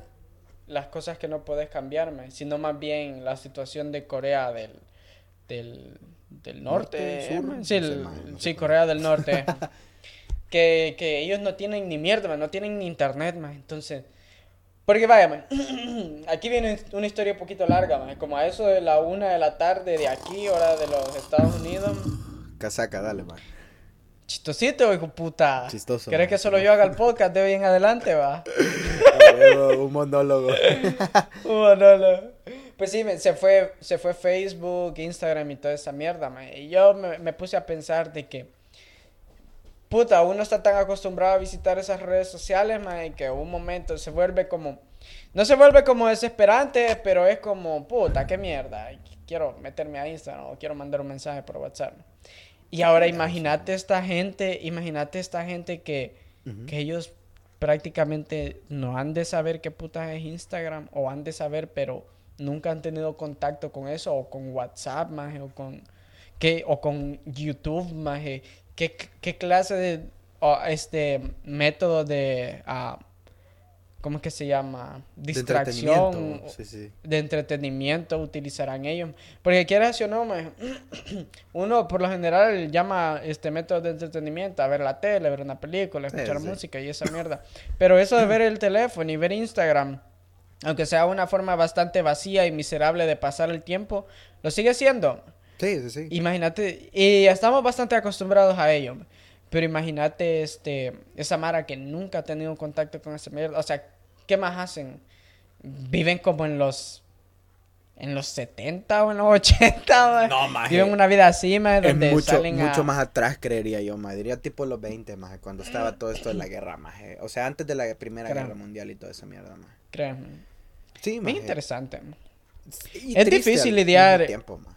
las cosas que no podés cambiar, maje, sino más bien la situación de Corea del norte. ¿Sur? No sé, Corea del Norte. Que ellos no tienen ni mierda, man, no tienen ni internet, man. Entonces, porque vaya, man, aquí viene una historia un poquito larga, man. Como a eso de la 1:00 p.m. de aquí, hora de los Estados Unidos. Casaca, dale, man. Chistosito, hijo puta. Chistoso. ¿Querés que solo yo haga el podcast de hoy en adelante, va? Un monólogo. Pues sí, man, se fue Facebook, Instagram y toda esa mierda, man. Y yo me puse a pensar de que puta, uno está tan acostumbrado a visitar esas redes sociales, man, que un momento se vuelve como... No se vuelve como desesperante, pero es como, puta, qué mierda. Quiero meterme a Instagram o quiero mandar un mensaje por WhatsApp. Y ahora imagínate esta gente que ellos prácticamente no han de saber qué putas es Instagram, o han de saber, pero nunca han tenido contacto con eso, o con WhatsApp, maje, o con YouTube, maje. ¿Qué clase de método de ¿cómo es que se llama? Distracción, de entretenimiento, sí, sí. De entretenimiento utilizarán ellos. Porque quieras o no, uno por lo general llama método de entretenimiento a ver la tele, ver una película, escuchar música y esa mierda. Pero eso de ver el teléfono y ver Instagram, aunque sea una forma bastante vacía y miserable de pasar el tiempo, lo sigue siendo. Sí, sí, sí. Imagínate, y estamos bastante acostumbrados a ello. Pero imagínate esa mara que nunca ha tenido contacto con esa mierda. O sea, ¿qué más hacen? Viven como en los 70 o en los 80. No, maje. Viven una vida así, maje, donde mucho, salen mucho más atrás, creería yo, maje. Diría tipo los 20, maje, cuando estaba todo esto de la guerra, maje. O sea, antes de la Primera Guerra Mundial y toda esa mierda, maje. Créeme. Sí, maje. Es interesante. Y es difícil lidiar. Tiempo, maje.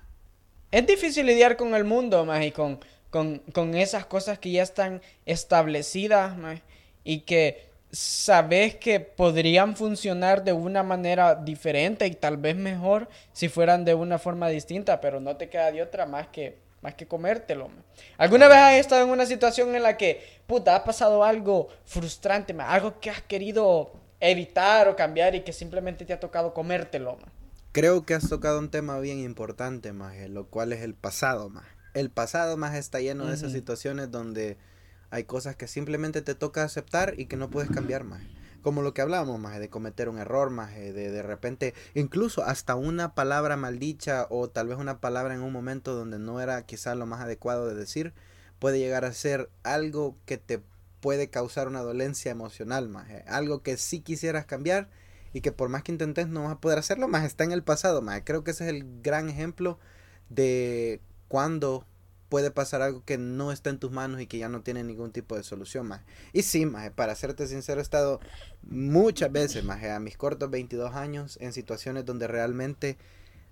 Es difícil lidiar con el mundo, maje, y con esas cosas que ya están establecidas, maje, y que sabes que podrían funcionar de una manera diferente y tal vez mejor si fueran de una forma distinta, pero no te queda de otra más que comértelo, man. ¿Alguna vez has estado en una situación en la que, puta, ha pasado algo frustrante, man, algo que has querido evitar o cambiar y que simplemente te ha tocado comértelo, man? Creo que has tocado un tema bien importante, maje, lo cual es el pasado, maje. El pasado, maje, está lleno de esas situaciones donde hay cosas que simplemente te toca aceptar y que no puedes cambiar, más. Como lo que hablábamos, más de cometer un error, más de repente, incluso hasta una palabra maldicha o tal vez una palabra en un momento donde no era quizá lo más adecuado de decir, puede llegar a ser algo que te puede causar una dolencia emocional, más. Algo que sí quisieras cambiar y que por más que intentes no vas a poder hacerlo, más está en el pasado, más. Creo que ese es el gran ejemplo de cuando puede pasar algo que no está en tus manos y que ya no tiene ningún tipo de solución, maje. Y sí, maje, para serte sincero, he estado muchas veces, maje, a mis cortos 22 años, en situaciones donde realmente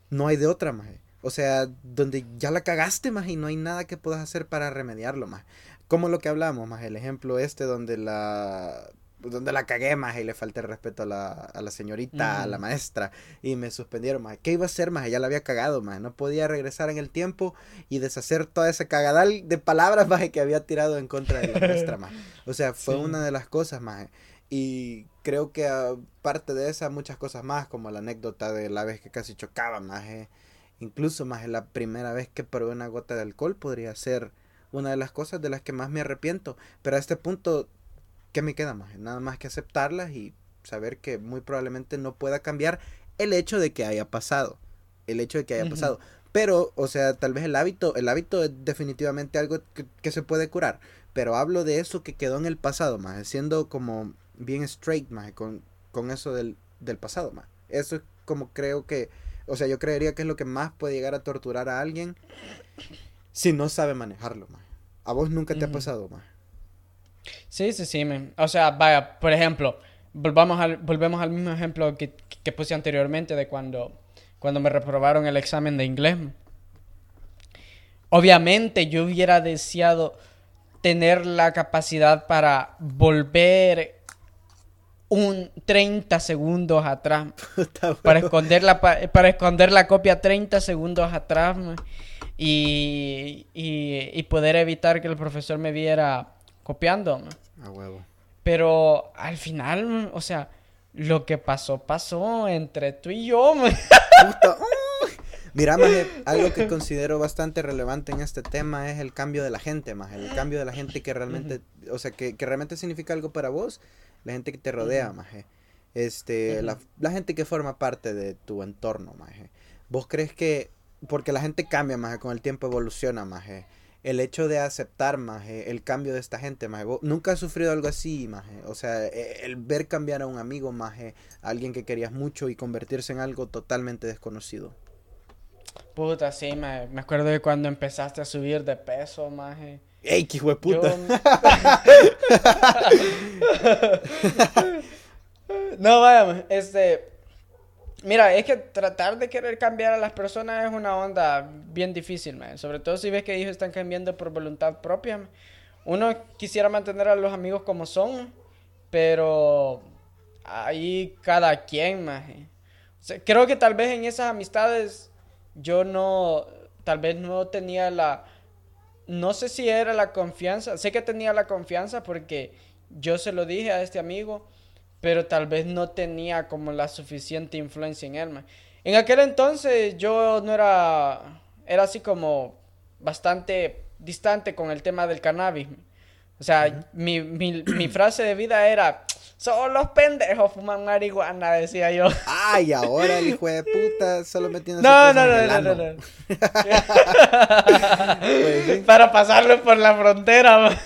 no hay de otra, maje. O sea, donde ya la cagaste, maje, y no hay nada que puedas hacer para remediarlo, maje. Como lo que hablamos, maje, el ejemplo donde la cagué, maje, y le falté el respeto a la señorita, a la maestra, y me suspendieron, maje. ¿Qué iba a hacer, maje? Ya la había cagado, maje. No podía regresar en el tiempo y deshacer toda esa cagadal de palabras, maje, que había tirado en contra de la maestra, maje. O sea, fue una de las cosas, maje. Y creo que aparte de esa, muchas cosas más, como la anécdota de la vez que casi chocaba, maje. Incluso, maje, la primera vez que probé una gota de alcohol podría ser una de las cosas de las que más me arrepiento. Pero a este punto, ¿qué me queda, maje? Nada más que aceptarlas y saber que muy probablemente no pueda cambiar el hecho de que haya pasado. Pero, o sea, tal vez el hábito es definitivamente algo que se puede curar. Pero hablo de eso que quedó en el pasado, maje, siendo como bien straight, maje, con eso del pasado, maje. Eso es como creo que, o sea, yo creería que es lo que más puede llegar a torturar a alguien si no sabe manejarlo, maje. ¿A vos nunca te ha pasado, maje? Sí, man. O sea, vaya, por ejemplo, volvemos al mismo ejemplo que puse anteriormente de cuando me reprobaron el examen de inglés. Obviamente yo hubiera deseado tener la capacidad para volver un 30 segundos atrás, para esconder la copia 30 segundos atrás, man, y poder evitar que el profesor me viera copiando, man. A huevo. Pero al final, man, o sea, lo que pasó entre tú y yo, man. Puta. Mira, maje, algo que considero bastante relevante en este tema es el cambio de la gente, maje. El cambio de la gente que realmente, o sea, que realmente significa algo para vos, la gente que te rodea, maje. La gente que forma parte de tu entorno, maje. ¿Vos crees que, porque la gente cambia, maje, con el tiempo evoluciona, maje? El hecho de aceptar, maje, el cambio de esta gente, maje. ¿Nunca has sufrido algo así, maje? O sea, el ver cambiar a un amigo, maje, a alguien que querías mucho y convertirse en algo totalmente desconocido. Puta, sí, maje. Me acuerdo de cuando empezaste a subir de peso, maje. ¡Ey, qué hijo de puta! No, vaya, maje. Mira, es que tratar de querer cambiar a las personas es una onda bien difícil, man. Sobre todo si ves que ellos están cambiando por voluntad propia, man. Uno quisiera mantener a los amigos como son, Pero ahí cada quien, maje. O sea, creo que tal vez en esas amistades yo no, tal vez no tenía la, no sé si era la confianza, sé que tenía la confianza porque yo se lo dije a este amigo, pero tal vez no tenía como la suficiente influencia en él, maje. En aquel entonces yo no era, era así como bastante distante con el tema del cannabis. O sea, uh-huh. mi frase de vida era, solo los pendejos fuman marihuana, decía yo. Ay, ahora el hijo de puta solo metiendo no. Pues, ¿sí? Para pasarlo por la frontera.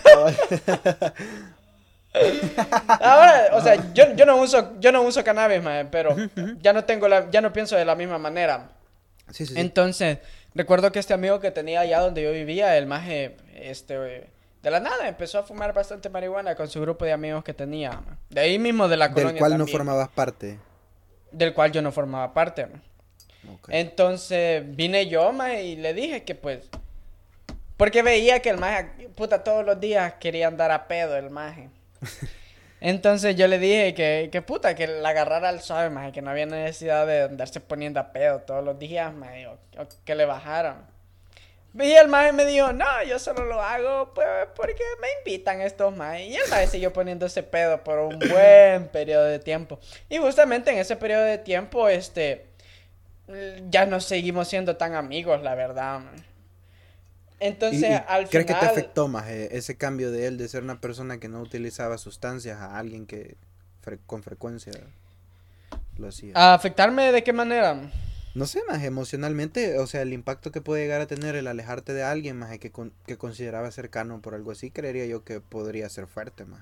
Ahora, o sea, yo no uso cannabis, man, pero ya no pienso de la misma manera. Sí. Entonces, recuerdo que este amigo que tenía allá donde yo vivía, el maje, de la nada empezó a fumar bastante marihuana con su grupo de amigos que tenía, man. De ahí mismo de la colonia. Del cual también, no formabas parte. Del cual yo no formaba parte, man. Okay. Entonces vine yo, man, y le dije que pues, porque veía que el maje, puta, todos los días quería andar a pedo el maje. Entonces yo le dije que puta, que la agarrara al suave, maje, que no había necesidad de andarse poniendo a pedo todos los días, maje, o que le bajaran. Y el maje me dijo, no, yo solo lo hago pues porque me invitan estos maje. Y el maje siguió poniendo ese pedo por un buen periodo de tiempo. Y justamente en ese periodo de tiempo, ya no seguimos siendo tan amigos, la verdad, maje. Entonces, ¿Y al final... ¿Crees que te afectó más ese cambio de él, de ser una persona que no utilizaba sustancias a alguien que con frecuencia lo hacía? ¿A afectarme de qué manera? No sé, más emocionalmente, o sea, el impacto que puede llegar a tener el alejarte de alguien más que consideraba cercano por algo así, creería yo que podría ser fuerte más.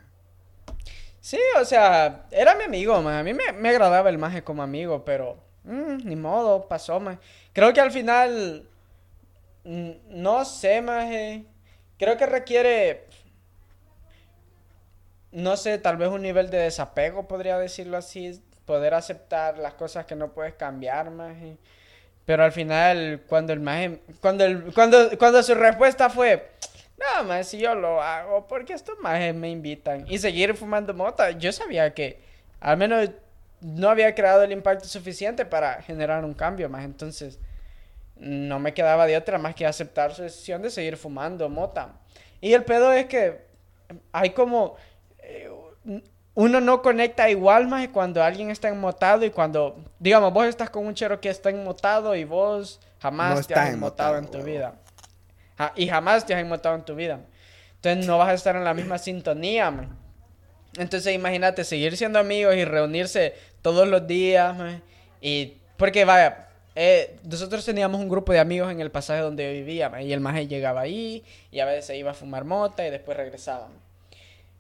Sí, o sea, era mi amigo, más a mí me agradaba el maje como amigo, pero ni modo, pasó más. Creo que al final... No sé, maje. Creo que requiere, no sé, tal vez un nivel de desapego, podría decirlo así. Poder aceptar las cosas que no puedes cambiar, maje. Pero al final, cuando el maje, cuando su respuesta fue, no, maje, si yo lo hago, porque estos majes me invitan. Y seguir fumando mota, yo sabía que al menos no había creado el impacto suficiente para generar un cambio, maje. Entonces... no me quedaba de otra más que aceptar su decisión de seguir fumando mota. Y el pedo es que hay como... uno no conecta igual más cuando alguien está enmotado y cuando... digamos, vos estás con un chero que está enmotado y vos jamás no te has enmotado en tu vida. Y jamás te has enmotado en tu vida. Entonces no vas a estar en la misma sintonía, man. Entonces imagínate seguir siendo amigos y reunirse todos los días, man. Y... porque vaya... nosotros teníamos un grupo de amigos en el pasaje donde yo vivía, man, y el maje llegaba ahí y a veces se iba a fumar mota y después regresaba.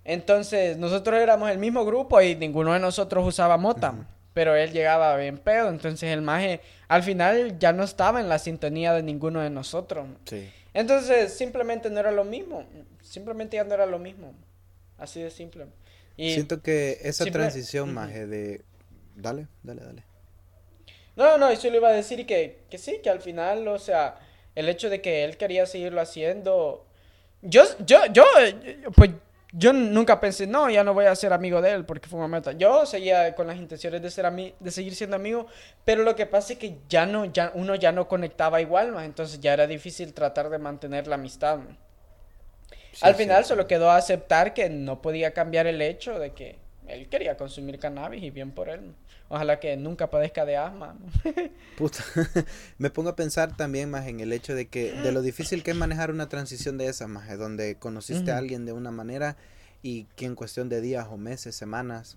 Entonces nosotros éramos el mismo grupo y ninguno de nosotros usaba mota, uh-huh. Pero él llegaba bien pedo, entonces el maje al final ya no estaba en la sintonía de ninguno de nosotros. Sí. Entonces simplemente no era lo mismo, simplemente ya no era lo mismo, así de simple. Y siento que esa transición, uh-huh. Maje, de... Dale. No, yo le iba a decir que sí, que al final, o sea, el hecho de que él quería seguirlo haciendo, yo nunca pensé, no, ya no voy a ser amigo de él porque fue una meta. Yo seguía con las intenciones de ser de seguir siendo amigo, pero lo que pasa es que uno ya no conectaba igual, más, entonces ya era difícil tratar de mantener la amistad. Sí, al final sí. Solo quedó aceptar que no podía cambiar el hecho de que él quería consumir cannabis y bien por él. Ojalá que nunca padezca de asma. Puta. Me pongo a pensar también más en el hecho de que... de lo difícil que es manejar una transición de esas, más. Donde conociste a alguien de una manera... y que en cuestión de días o meses, semanas...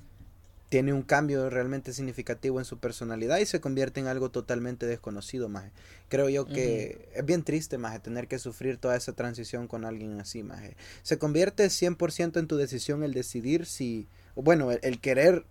tiene un cambio realmente significativo en su personalidad... y se convierte en algo totalmente desconocido, más. Creo yo que es bien triste, más, tener que sufrir toda esa transición con alguien así, más. Se convierte 100% en tu decisión el decidir si... bueno, el querer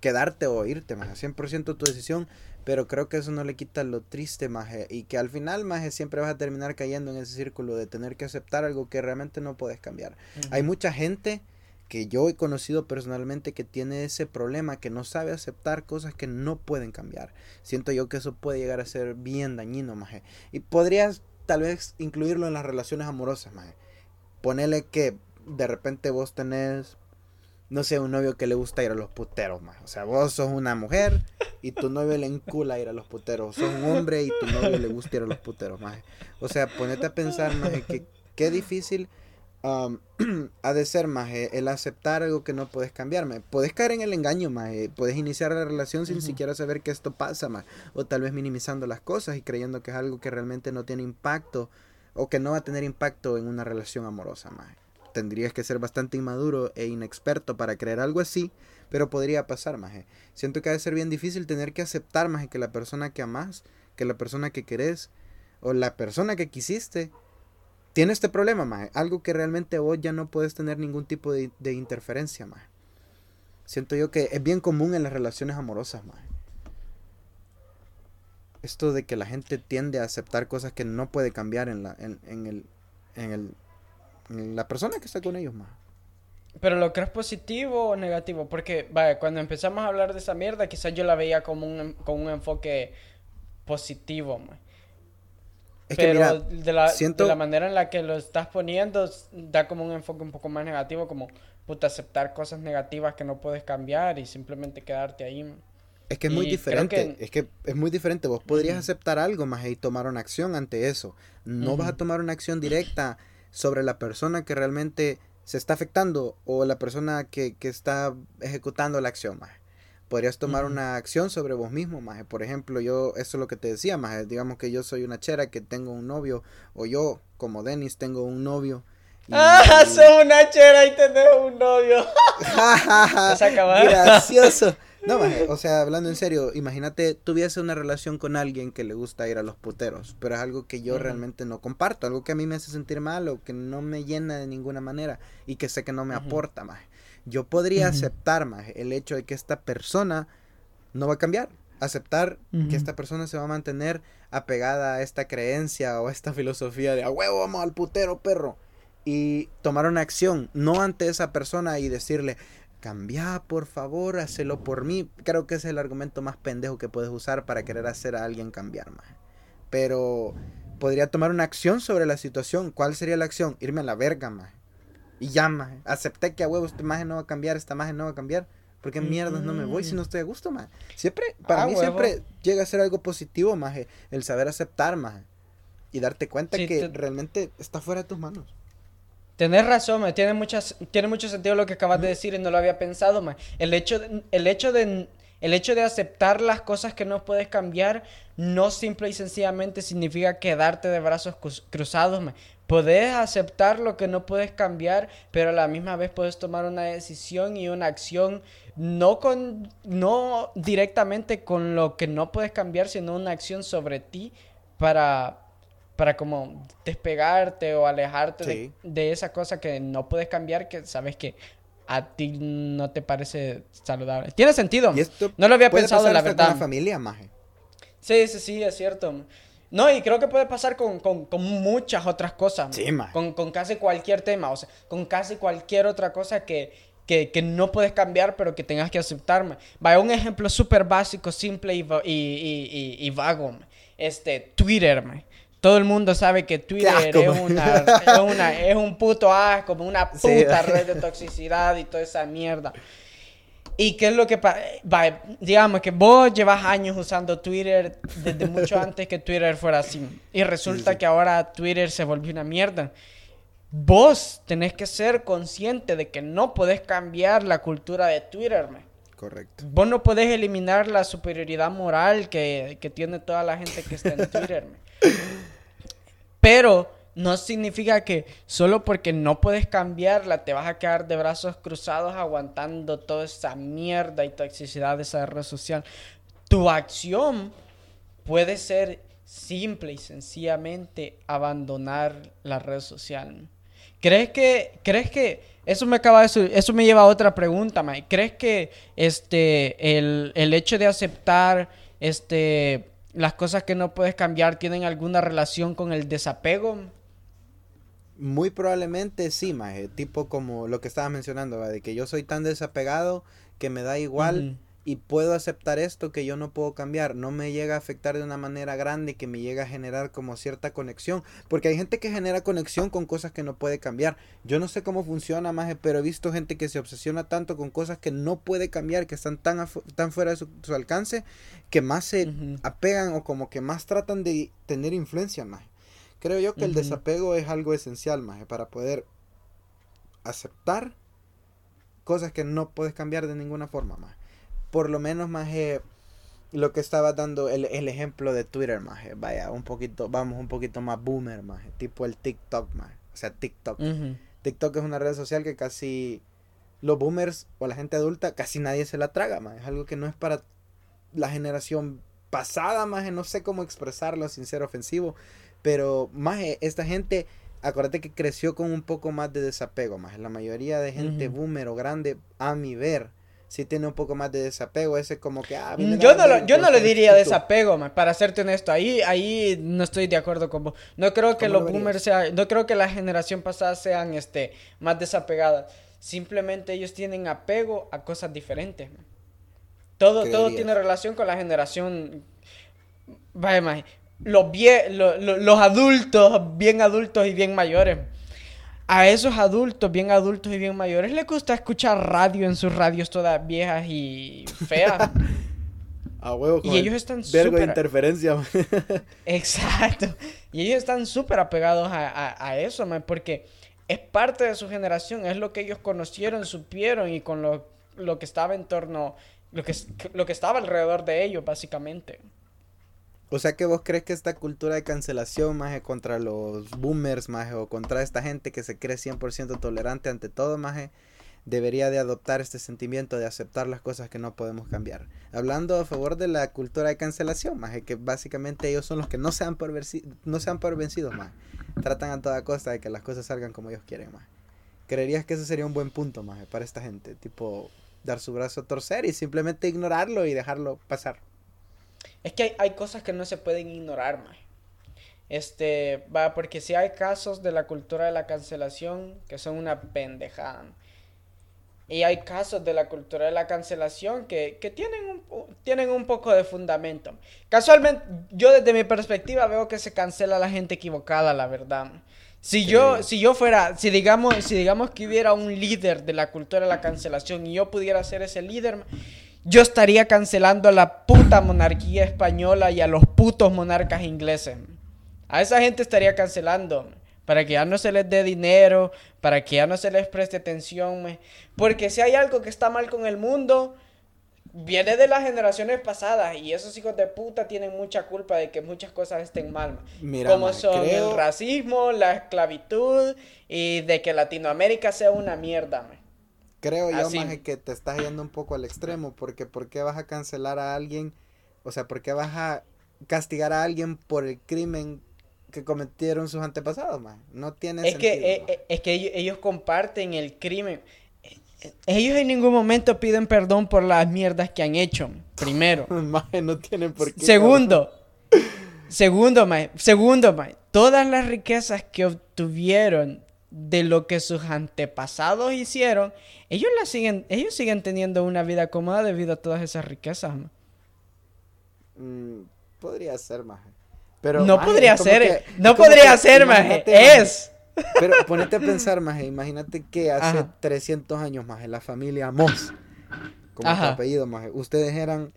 quedarte o irte, maje, 100% tu decisión, pero creo que eso no le quita lo triste, maje, y que al final, maje, siempre vas a terminar cayendo en ese círculo de tener que aceptar algo que realmente no puedes cambiar. Uh-huh. Hay mucha gente que yo he conocido personalmente que tiene ese problema, que no sabe aceptar cosas que no pueden cambiar. Siento yo que eso puede llegar a ser bien dañino, maje, y podrías tal vez incluirlo en las relaciones amorosas, maje. Ponele que de repente vos tenés no sé, un novio que le gusta ir a los puteros, más. O sea, vos sos una mujer y tu novio le encula ir a los puteros. Sos un hombre y tu novio le gusta ir a los puteros, más. O sea, ponete a pensar, más, que qué difícil ha de ser, más, el aceptar algo que no puedes cambiar, más. Podés caer en el engaño, más. Podés iniciar la relación sin siquiera saber que esto pasa, más. O tal vez minimizando las cosas y creyendo que es algo que realmente no tiene impacto o que no va a tener impacto en una relación amorosa, más. Tendrías que ser bastante inmaduro e inexperto para creer algo así, pero podría pasar, maje. Siento que ha de ser bien difícil tener que aceptar, maje, que la persona que amás, que la persona que querés, o la persona que quisiste, tiene este problema, maje. Algo que realmente vos ya no puedes tener ningún tipo de interferencia, maje. Siento yo que es bien común en las relaciones amorosas, maje. Esto de que la gente tiende a aceptar cosas que no puede cambiar en la persona que está con ellos, más. ¿Pero lo crees positivo o negativo? Porque, vaya, cuando empezamos a hablar de esa mierda, quizás yo la veía con un enfoque positivo, más. Es que, pero mira, de la manera en la que lo estás poniendo, da como un enfoque un poco más negativo, como, puta, aceptar cosas negativas que no puedes cambiar y simplemente quedarte ahí, man. Es que es muy diferente, es muy diferente. Vos podrías aceptar algo, más, y tomar una acción ante eso. No vas a tomar una acción directa sobre la persona que realmente se está afectando o la persona que está ejecutando la acción, maje. Podrías tomar una acción sobre vos mismo, maje. Por ejemplo, yo, eso es lo que te decía, maje. Digamos que yo soy una chera que tengo un novio, o yo, como Dennis, tengo un novio. Soy una chera y tenés un novio. Gracioso. No, maje, o sea, hablando en serio, imagínate, tuviese una relación con alguien que le gusta ir a los puteros, pero es algo que yo realmente no comparto, algo que a mí me hace sentir mal o que no me llena de ninguna manera y que sé que no me aporta, maje. Yo podría aceptar, maje, el hecho de que esta persona no va a cambiar, aceptar que esta persona se va a mantener apegada a esta creencia o a esta filosofía de, a huevo, vamos al putero, perro, y tomar una acción, no ante esa persona y decirle, cambia, por favor, hacelo por mí. Creo que ese es el argumento más pendejo que puedes usar para querer hacer a alguien cambiar, más. Pero podría tomar una acción sobre la situación. ¿Cuál sería la acción? Irme a la verga, más. Y ya, más. Acepté que a huevo esta maje no va a cambiar, Porque mierdas no me voy si no estoy a gusto, más. Siempre, para mí huevo, siempre llega a ser algo positivo, más. El saber aceptar, más. Y darte cuenta que realmente está fuera de tus manos. Tenés razón, man. Tiene mucho sentido lo que acabas de decir y no lo había pensado, man. El hecho de aceptar las cosas que no puedes cambiar no simple y sencillamente significa quedarte de brazos cruzados, man. Podés aceptar lo que no puedes cambiar, pero a la misma vez puedes tomar una decisión y una acción no directamente con lo que no puedes cambiar, sino una acción sobre ti para como despegarte o alejarte de esa cosa que no puedes cambiar, que sabes que a ti no te parece saludable. Tiene sentido. Y esto no lo había pensado, la verdad. Puede pasar con la familia, maje. Sí, es cierto. No, y creo que puede pasar con muchas otras cosas. Sí, maje. Con casi cualquier tema, o sea, con casi cualquier otra cosa que no puedes cambiar, pero que tengas que aceptar, maje. Vaya, un ejemplo súper básico, simple y vago, maje. Twitter, maje. Todo el mundo sabe que Twitter es un puto asco, como una puta red de toxicidad y toda esa mierda. ¿Y qué es lo que pasa? Digamos que vos llevas años usando Twitter desde mucho antes que Twitter fuera así. Y resulta que ahora Twitter se volvió una mierda. Vos tenés que ser consciente de que no podés cambiar la cultura de Twitter, man. Correcto. Vos no podés eliminar la superioridad moral que tiene toda la gente que está en Twitter, man. Pero no significa que solo porque no puedes cambiarla te vas a quedar de brazos cruzados aguantando toda esa mierda y toxicidad de esa red social. Tu acción puede ser simple y sencillamente abandonar la red social. ¿Crees que eso me lleva a otra pregunta, Mike? ¿Crees que el hecho de aceptar las cosas que no puedes cambiar tienen alguna relación con el desapego? Muy probablemente sí, maje. Tipo como lo que estabas mencionando, ¿va? De que yo soy tan desapegado que me da igual y puedo aceptar esto que yo no puedo cambiar, no me llega a afectar de una manera grande que me llega a generar como cierta conexión, porque hay gente que genera conexión con cosas que no puede cambiar. Yo no sé cómo funciona, maje, pero he visto gente que se obsesiona tanto con cosas que no puede cambiar, que están tan fuera de su alcance, que más se apegan o como que más tratan de tener influencia, maje. Creo yo que el desapego es algo esencial, maje, para poder aceptar cosas que no puedes cambiar de ninguna forma, maje. Por lo menos, maje, lo que estaba dando el ejemplo de Twitter, maje, vaya, un poquito más boomer, maje, tipo el TikTok, maje, o sea, TikTok. TikTok es una red social que casi los boomers o la gente adulta, casi nadie se la traga, maje, es algo que no es para la generación pasada, maje, no sé cómo expresarlo sin ser ofensivo, pero, maje, esta gente, acuérdate que creció con un poco más de desapego, maje, la mayoría de gente boomer o grande, a mi ver, sí tiene un poco más de desapego, ese como que... Yo no le diría desapego, man, para serte honesto, ahí no estoy de acuerdo con vos. No creo que los boomers sean, no creo que la generación pasada sean más desapegadas, simplemente ellos tienen apego a cosas diferentes, man. Todo tiene relación con la generación, vaya, man, los adultos, bien adultos y bien mayores. A esos adultos y bien mayores les gusta escuchar radio en sus radios todas viejas y feas. A huevo, y ellos están vergo de interferencia. Exacto. Y ellos están súper apegados a eso, man, porque es parte de su generación, es lo que ellos conocieron, supieron y con lo que estaba en torno, lo que estaba alrededor de ellos, básicamente. O sea que vos crees que esta cultura de cancelación, maje, contra los boomers, maje, o contra esta gente que se cree 100% tolerante ante todo, maje, debería de adoptar este sentimiento de aceptar las cosas que no podemos cambiar. Hablando a favor de la cultura de cancelación, maje, que básicamente ellos son los que no se han por vencidos, maje. Tratan a toda costa de que las cosas salgan como ellos quieren, maje. ¿Creerías que ese sería un buen punto, maje, para esta gente? Tipo, dar su brazo a torcer y simplemente ignorarlo y dejarlo pasar. Es que hay cosas que no se pueden ignorar, maje. Porque sí hay casos de la cultura de la cancelación que son una pendejada, maje. Y hay casos de la cultura de la cancelación que tienen un poco de fundamento. Casualmente, yo desde mi perspectiva veo que se cancela a la gente equivocada, la verdad, maje. Si digamos que hubiera un líder de la cultura de la cancelación y yo pudiera ser ese líder, maje, yo estaría cancelando a la puta monarquía española y a los putos monarcas ingleses. A esa gente estaría cancelando, para que ya no se les dé dinero, para que ya no se les preste atención. Porque si hay algo que está mal con el mundo, viene de las generaciones pasadas. Y esos hijos de puta tienen mucha culpa de que muchas cosas estén mal. Mira, como son el racismo, la esclavitud y de que Latinoamérica sea una mierda, man. Creo yo, maje, que te estás yendo un poco al extremo, porque ¿por qué vas a cancelar a alguien? O sea, ¿por qué vas a castigar a alguien por el crimen que cometieron sus antepasados, maje? No tiene sentido. Es que ellos comparten el crimen. Ellos en ningún momento piden perdón por las mierdas que han hecho, primero. Maje, no tienen por qué. Segundo, maje, todas las riquezas que obtuvieron de lo que sus antepasados hicieron, ellos siguen teniendo una vida cómoda debido a todas esas riquezas, man. Podría ser, maje. Pero no, maje, podría ser, no podría ser, maje. Es. Pero ponete a pensar, maje, imagínate que hace 300 años, maje, la familia Moss, como su apellido, maje, ustedes eran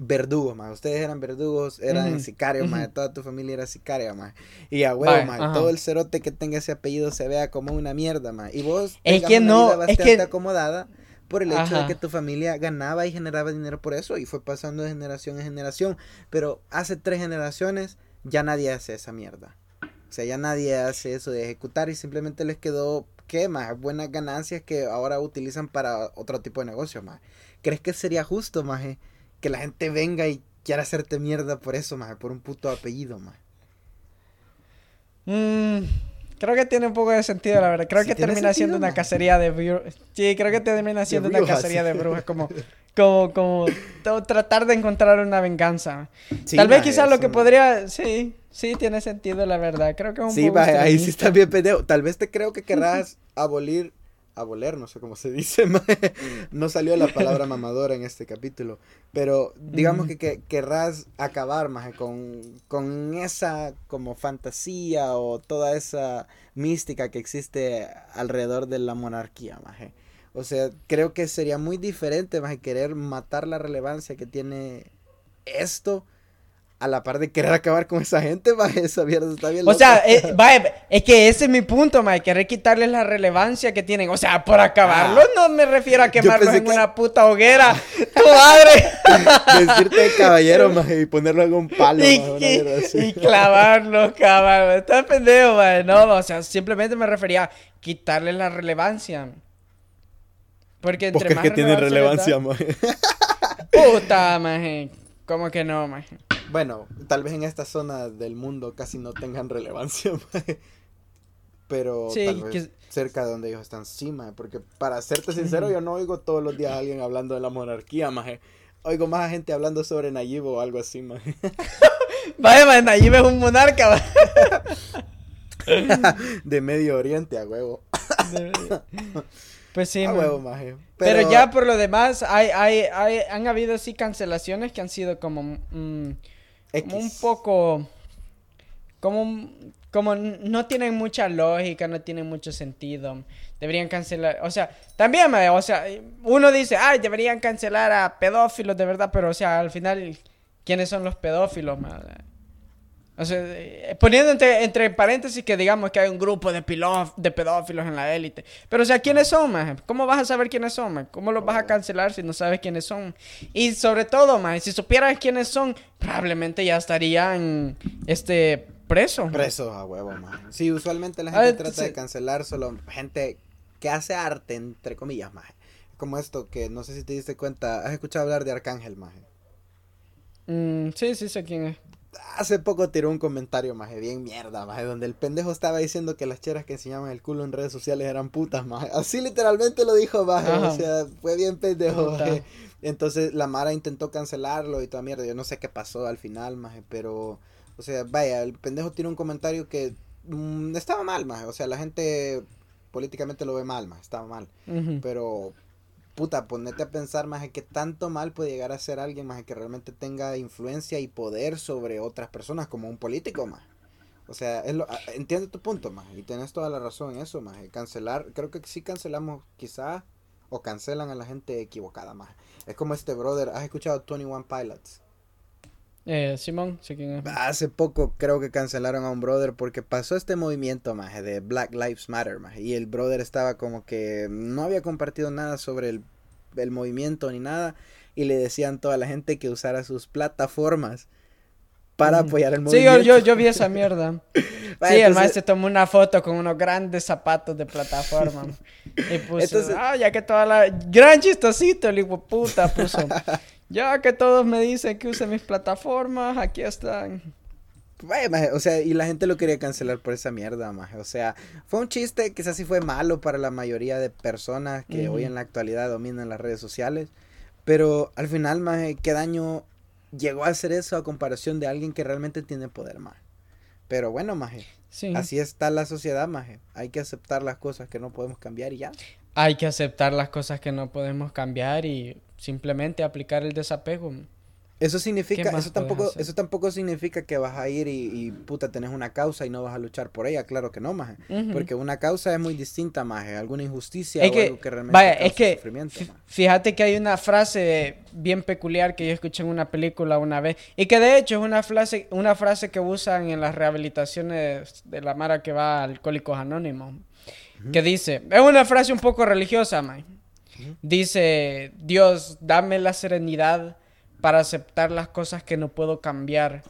verdugos, maje, ustedes eran verdugos, eran sicarios, maje, toda tu familia era sicaria, maje, y a huevo, maje, todo el cerote que tenga ese apellido se vea como una mierda, maje, y vos tengas una vida bastante acomodada por el hecho de que tu familia ganaba y generaba dinero por eso, y fue pasando de generación en generación, pero hace 3 generaciones ya nadie hace esa mierda, o sea, ya nadie hace eso de ejecutar y simplemente les quedó, ¿qué, maje? Buenas ganancias que ahora utilizan para otro tipo de negocios, maje. ¿Crees que sería justo, maje, que la gente venga y quiera hacerte mierda por eso, maje, por un puto apellido, maje? Creo que tiene un poco de sentido, la verdad. Creo que termina siendo una cacería de brujas. Sí, creo que termina siendo una cacería de brujas, como tratar de encontrar una venganza. Sí, tal vez quizás lo que podría... Sí, tiene sentido, la verdad. Creo que es un poco... Sí, maje, ahí sí estás bien pendejo. Tal vez te creo que querrás abolir a voler, no sé cómo se dice, no salió la palabra mamadora en este capítulo, pero digamos que querrás acabar más con esa como fantasía o toda esa mística que existe alrededor de la monarquía, maje. O sea, creo que sería muy diferente maje, querer matar la relevancia que tiene esto a la par de querer acabar con esa gente, maje, esa mierda está bien loca. O sea, es que ese es mi punto, maje, querer quitarles la relevancia que tienen. O sea, por acabarlos no me refiero a quemarlos en una puta hoguera. ¡Tu madre! Decirte caballero, maje, y ponerlo en un palo, y clavarlo, cabrón. Está pendejo, maje. No, o sea, simplemente me refería a quitarles la relevancia. Porque entre más que tienen relevancia, maje. Puta, maje. ¿Cómo que no, maje? Bueno, tal vez en esta zona del mundo casi no tengan relevancia, maje. Pero sí, tal vez cerca de donde ellos están, sí, maje. Porque para serte sincero, yo no oigo todos los días a alguien hablando de la monarquía, maje. Oigo más a gente hablando sobre Nayib o algo así, maje. Vaya, maje, Nayib es un monarca, maje. De Medio Oriente, a huevo. Pues sí, a huevo, maje. Pero ya por lo demás, han habido así cancelaciones que han sido como un poco, como no tienen mucha lógica, no tienen mucho sentido. Deberían cancelar, o sea, también, maje, o sea, uno dice, ay, deberían cancelar a pedófilos de verdad, pero o sea, al final, ¿quiénes son los pedófilos, maje? O sea, poniendo entre paréntesis que digamos que hay un grupo de pedófilos en la élite. Pero, o sea, ¿quiénes son, maje? ¿Cómo vas a saber quiénes son, maje? ¿Cómo los vas a cancelar si no sabes quiénes son? Y sobre todo, maje, si supieras quiénes son, probablemente ya estarían presos. Presos a huevo, maje. Sí, usualmente la gente trata de cancelar solo gente que hace arte, entre comillas, maje. Como esto que, no sé si te diste cuenta, ¿has escuchado hablar de Arcángel, maje? Sí, sé quién es. Hace poco tiró un comentario, maje, bien mierda, maje, donde el pendejo estaba diciendo que las cheras que enseñaban el culo en redes sociales eran putas, maje. Así literalmente lo dijo, maje. Ajá. O sea, fue bien pendejo, maje. Entonces la mara intentó cancelarlo y toda mierda. Yo no sé qué pasó al final, maje, pero, o sea, vaya, el pendejo tiró un comentario que estaba mal, maje. O sea, la gente políticamente lo ve mal, maje, estaba mal. Uh-huh. Pero, puta, ponete a pensar, maje, que tanto mal puede llegar a ser alguien, maje, que realmente tenga influencia y poder sobre otras personas, como un político, maje. O sea, entiendo tu punto, maje, y tenés toda la razón en eso, maje. Cancelar, creo que sí cancelamos quizás, o cancelan a la gente equivocada, maje. Es como brother, ¿has escuchado 21 Pilots? Simón, sé quién es. Hace poco creo que cancelaron a un brother porque pasó este movimiento, maje, de Black Lives Matter, maje, y el brother estaba como que no había compartido nada sobre el movimiento ni nada, y le decían toda la gente que usara sus plataformas para apoyar el movimiento. Sí, yo vi esa mierda. Vale, sí, el maestro tomó una foto con unos grandes zapatos de plataforma. Y puso, ya que toda la... Gran chistosito, el hijo puta puso... Ya que todos me dicen que use mis plataformas, aquí están. Bueno, maje, o sea, y la gente lo quería cancelar por esa mierda, maje. O sea, fue un chiste, quizás sí fue malo para la mayoría de personas que hoy en la actualidad dominan las redes sociales. Pero al final, maje, ¿qué daño llegó a hacer eso a comparación de alguien que realmente tiene poder, maje? Pero bueno, maje, sí. Así está la sociedad, maje. Hay que aceptar las cosas que no podemos cambiar y ya. Hay que aceptar las cosas que no podemos cambiar y... simplemente aplicar el desapego. Eso tampoco significa que vas a ir y puta tenés una causa y no vas a luchar por ella, claro que no, maje. Uh-huh. Porque una causa es muy distinta, maje, alguna injusticia es o que, algo que realmente vaya, causa es que, sufrimiento. Fíjate que hay una frase bien peculiar que yo escuché en una película una vez y que de hecho es una frase que usan en las rehabilitaciones de la mara que va a Alcohólicos Anónimos. Uh-huh. Que dice, es una frase un poco religiosa, maje. Dice, Dios, dame la serenidad para aceptar las cosas que no puedo cambiar,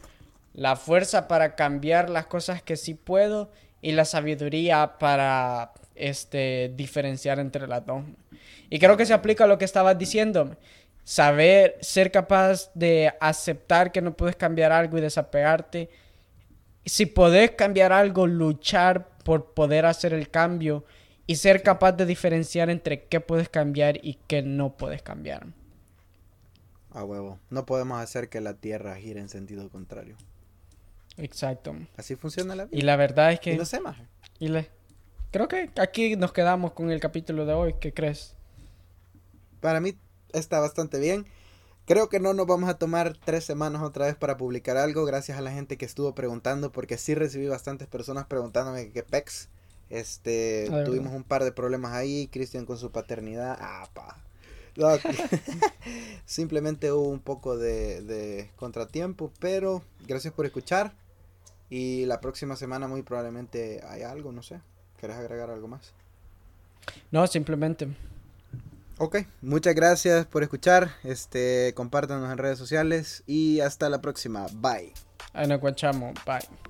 la fuerza para cambiar las cosas que sí puedo y la sabiduría para diferenciar entre las dos. Y creo que se aplica a lo que estabas diciendo, saber, ser capaz de aceptar que no puedes cambiar algo y desapegarte. Si podés cambiar algo, luchar por poder hacer el cambio. Y ser capaz de diferenciar entre qué puedes cambiar y qué no puedes cambiar. A huevo. No podemos hacer que la Tierra gire en sentido contrario. Exacto. Así funciona la vida. Y la verdad es que... Y no sé, maje. Creo que aquí nos quedamos con el capítulo de hoy. ¿Qué crees? Para mí está bastante bien. Creo que no nos vamos a tomar 3 semanas otra vez para publicar algo. Gracias a la gente que estuvo preguntando, porque sí recibí bastantes personas preguntándome qué pex. Tuvimos un par de problemas ahí. Cristian con su paternidad. No, simplemente hubo un poco de contratiempo. Pero gracias por escuchar. Y la próxima semana muy probablemente hay algo, no sé. ¿Querés agregar algo más? No, simplemente. Ok, muchas gracias por escuchar. Compártanos en redes sociales y hasta la próxima. Bye. Ahí nos escuchamos. Bye.